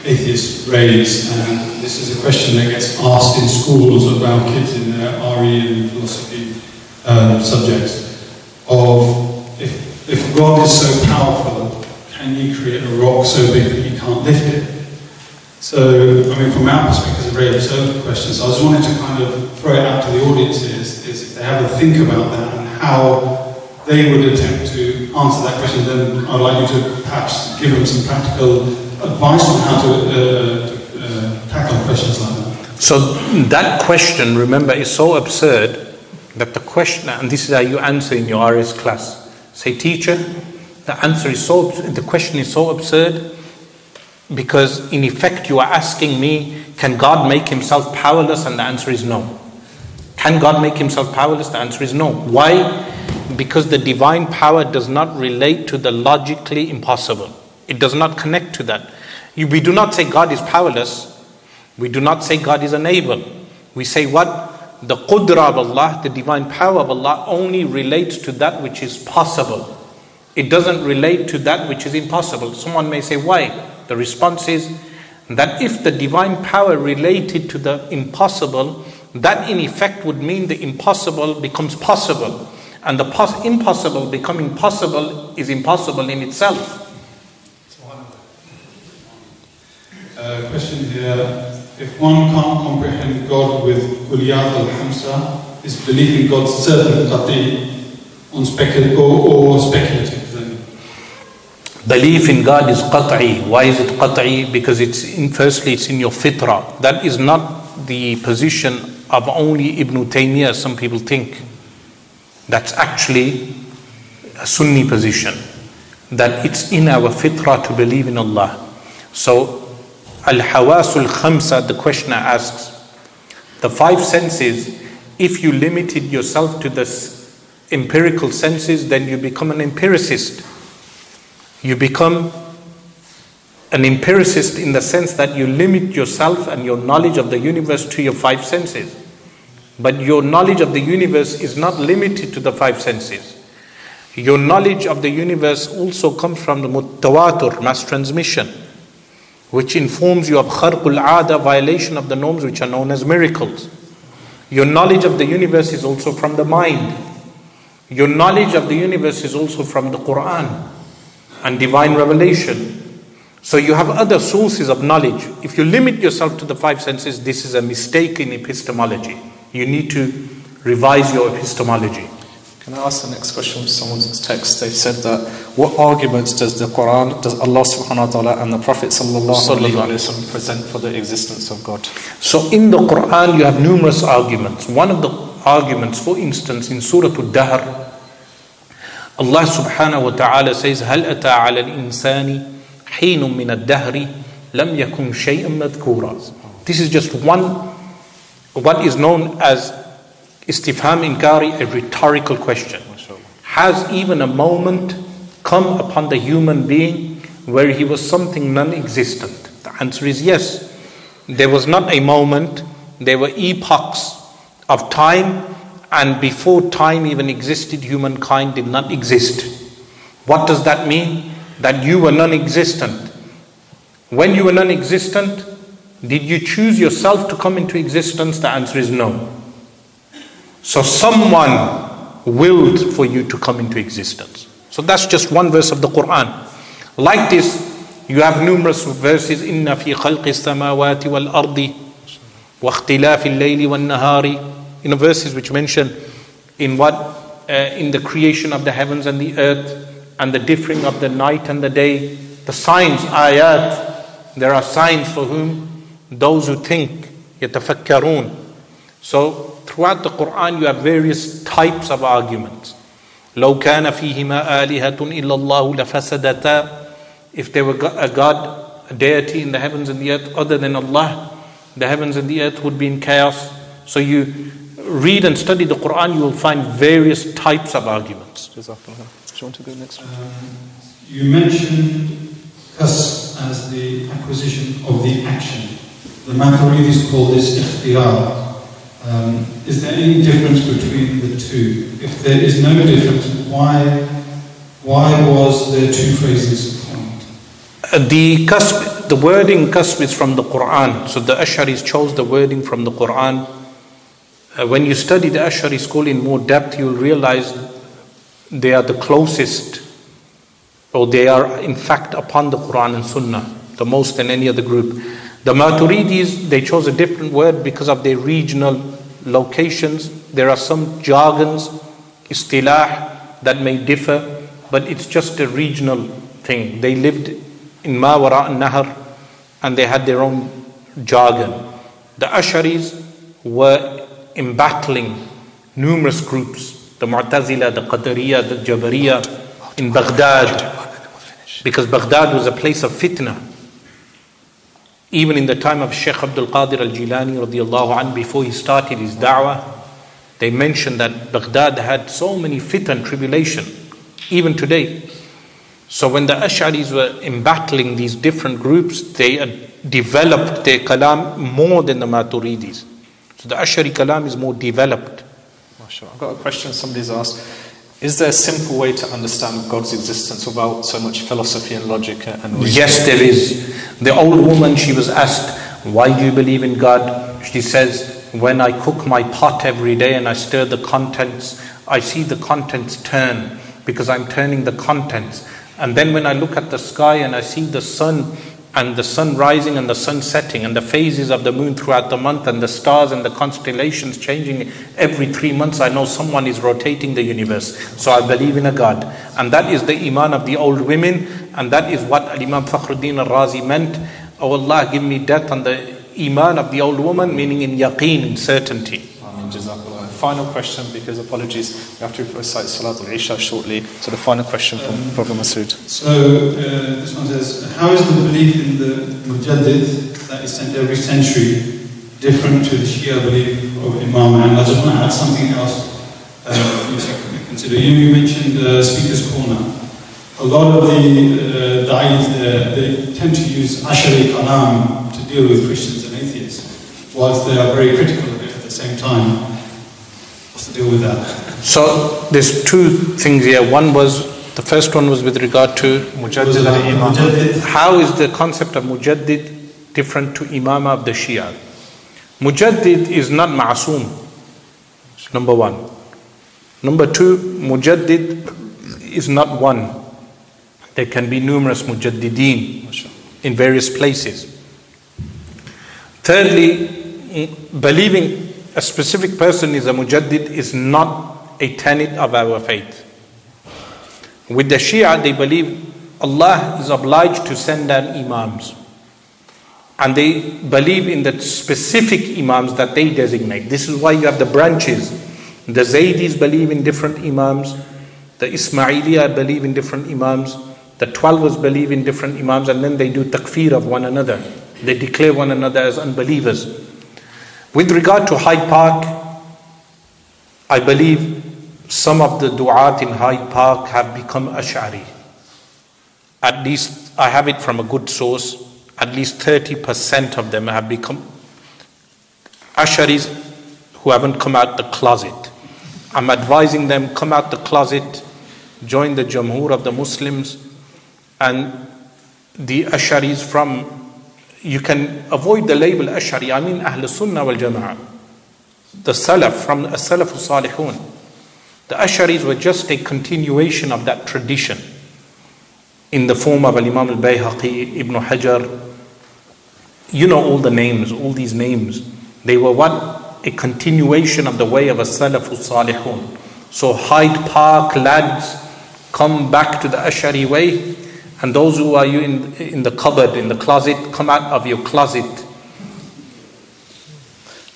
atheists raise, and this is a question that gets asked in schools around kids in their RE and philosophy subjects of if God is so powerful, can he create a rock so big that he can't lift it? So, I mean, from our perspective, it's a very absurd question, so I just wanted to kind of throw it out to the audience is if they have a think about that and how they would attempt to answer that question, then I'd like you to perhaps give them some practical advice on how to tackle questions like that. So that question, remember, is so absurd that the questioner, and this is how you answer in your RS class, say, teacher, the question is so absurd because in effect you are asking me, can God make himself powerless? And the answer is no. Can God make himself powerless? The answer is no. Why? Because the divine power does not relate to the logically impossible. It does not connect to that. We do not say God is powerless. We do not say God is unable. We say what? The qudra of Allah, the divine power of Allah, only relates to that which is possible. It doesn't relate to that which is impossible. Someone may say, why? The response is that if the divine power related to the impossible, that in effect would mean the impossible becomes possible. And the impossible becoming possible is impossible in itself. Question here, if one can't comprehend God with Kuliyat al-Hamsa, is belief in God certain qat'i or speculative then? Belief in God is qat'i. Why is it qat'i? Because it's in your fitrah. That is not the position of only Ibn Taymiyyah, some people think. That's actually a Sunni position. That it's in our fitrah to believe in Allah. So, Al-Hawasul Khamsa, the questioner asks, the five senses, if you limited yourself to the empirical senses, then you become an empiricist. You become an empiricist in the sense that you limit yourself and your knowledge of the universe to your five senses. But your knowledge of the universe is not limited to the five senses. Your knowledge of the universe also comes from the mutawatur, mass transmission, which informs you of kharqul ada, violation of the norms which are known as miracles. Your knowledge of the universe is also from the mind. Your knowledge of the universe is also from the Quran and divine revelation. So you have other sources of knowledge. If you limit yourself to the five senses, this is a mistake in epistemology. You need to revise your epistemology. Can I ask the next question from someone's text? They said that what arguments does the Quran, does Allah subhanahu wa ta'ala and the Prophet sallallahu alayhi wa sallam present for the existence of God? So in the Quran you have numerous arguments. One of the arguments, for instance, in Surah Ad-Dahr, Allah subhanahu wa ta'ala says, هَلْ أَتَى عَلَى الْإِنسَانِ حِينٌ مِّنَ الدَّهْرِ لَمْ يَكُنْ شَيْئًا مَذْكُورًا. This is just what is known as istifham inkari, a rhetorical question. Has even a moment come upon the human being where he was something non-existent? The answer is yes. There was not a moment. There were epochs of time, and before time even existed, humankind did not exist. What does that mean? That you were non-existent. When you were non-existent, did you choose yourself to come into existence? The answer is no. So someone willed for you to come into existence. So that's just one verse of the Quran. Like this, you have numerous verses. Inna fi khalqis samawati wal ardi wa ikhtilafil layli wan nahari. In verses which mention in the creation of the heavens and the earth and the differing of the night and the day, the signs, ayat. There are signs for whom? Those who think, yatafakkarun. So throughout the Quran you have various types of arguments. لَوْ كَانَ فِيهِمَا آلِهَةٌ إِلَّا اللَّهُ لَفَسَدَتَا. If there were a God, a deity in the heavens and the earth other than Allah, the heavens and the earth would be in chaos. So you read and study the Quran, you will find various types of arguments. Do you want to go next? You mentioned qasd as the acquisition of the action. The Maturidis call this ikhtiyar. Is there any difference between the two? If there is no difference, why was there two phrases formed? The wording qasb is from the Quran. So the Ash'aris chose the wording from the Quran. When you study the Ash'ari school in more depth, you will realize they are the closest, or they are in fact upon the Quran and Sunnah, the most than any other group. The Maturidis, they chose a different word because of their regional locations. There are some jargons, istilah, that may differ, but it's just a regional thing. They lived in Ma Wara al-Nahr and they had their own jargon. The Ash'aris were embattling numerous groups, the Mu'tazila, the Qadariya, the Jabariya in Baghdad, because Baghdad was a place of fitna. Even in the time of Shaykh Abdul Qadir al-Jilani radiyallahu anhu, before he started his da'wah, they mentioned that Baghdad had so many fitan, tribulation, even today. So when the Ash'aris were embattling these different groups, they developed their kalam more than the Maturidis. So the Ash'ari kalam is more developed. I've got a question somebody's asked. Is there a simple way to understand God's existence without so much philosophy and logic and reason? Yes, there is. The old woman, she was asked, why do you believe in God? She says, when I cook my pot every day and I stir the contents, I see the contents turn because I'm turning the contents. And then when I look at the sky and I see the sun and the sun rising and the sun setting and the phases of the moon throughout the month and the stars and the constellations changing every 3 months, I know someone is rotating the universe. So I believe in a God. And that is the iman of the old women, and that is what Imam Fakhruddin al-Razi meant. Oh Allah, give me death on the iman of the old woman, meaning in yaqeen, in certainty. Final question, because apologies, we have to recite Salatul Isha shortly. So the final question from Prophet Masood. So this one says, how is the belief in the Mujaddid that is sent every century different to the Shia belief of Imam? And I just want to add something else for you to consider. You mentioned Speaker's Corner. A lot of the da'is there, they tend to use Ash'ari kalam to deal with Christians and atheists, whilst they are very critical of it at the same time. To deal with that. So there's two things here. One was, the first one was with regard to Mujaddid al-Imam. How is the concept of Mujaddid different to Imama of the Shia? Mujaddid is not ma'soom, number one. Number two, Mujaddid is not one. There can be numerous Mujaddideen. in various places. Thirdly, believing a specific person is a mujaddid is not a tenet of our faith. With the Shia, they believe Allah is obliged to send down imams, and they believe in the specific imams that they designate. This is why you have the branches. The Zaydis believe in different imams, the Ismailiyah believe in different imams, the Twelvers believe in different imams, and then they do takfir of one another. They declare one another as unbelievers. With regard to Hyde Park, I believe some of the du'at in Hyde Park have become Ash'ari. At least, I have it from a good source, at least 30% of them have become Ash'aris who haven't come out the closet. I'm advising them, come out the closet, join the Jamhur of the Muslims, and the Ash'aris from, you can avoid the label Ash'ari, I mean Ahl Sunnah wal Jama'ah, the Salaf, from As-Salafu Salihun. The Ash'aris were just a continuation of that tradition, in the form of Imam al-Bayhaqi, Ibn Hajar. You know all the names, all these names. They were what? A continuation of the way of As-Salafu Salihun. So Hyde Park lads, come back to the Ash'ari way, and those who are you in the cupboard, in the closet, come out of your closet.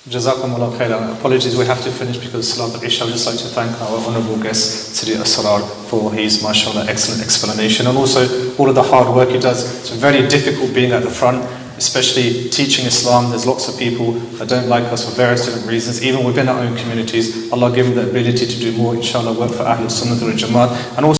Jazakumullah khairan. Apologies, we have to finish because Salat al-Isha. I would just like to thank our honourable guest, Sidi Asrar, for his, mashallah, excellent explanation, and also all of the hard work he does. It's very difficult being at the front, especially teaching Islam. There's lots of people that don't like us for various different reasons, even within our own communities. Allah give them the ability to do more, inshallah, work for Ahlul Sunnah wal Jamaat, and also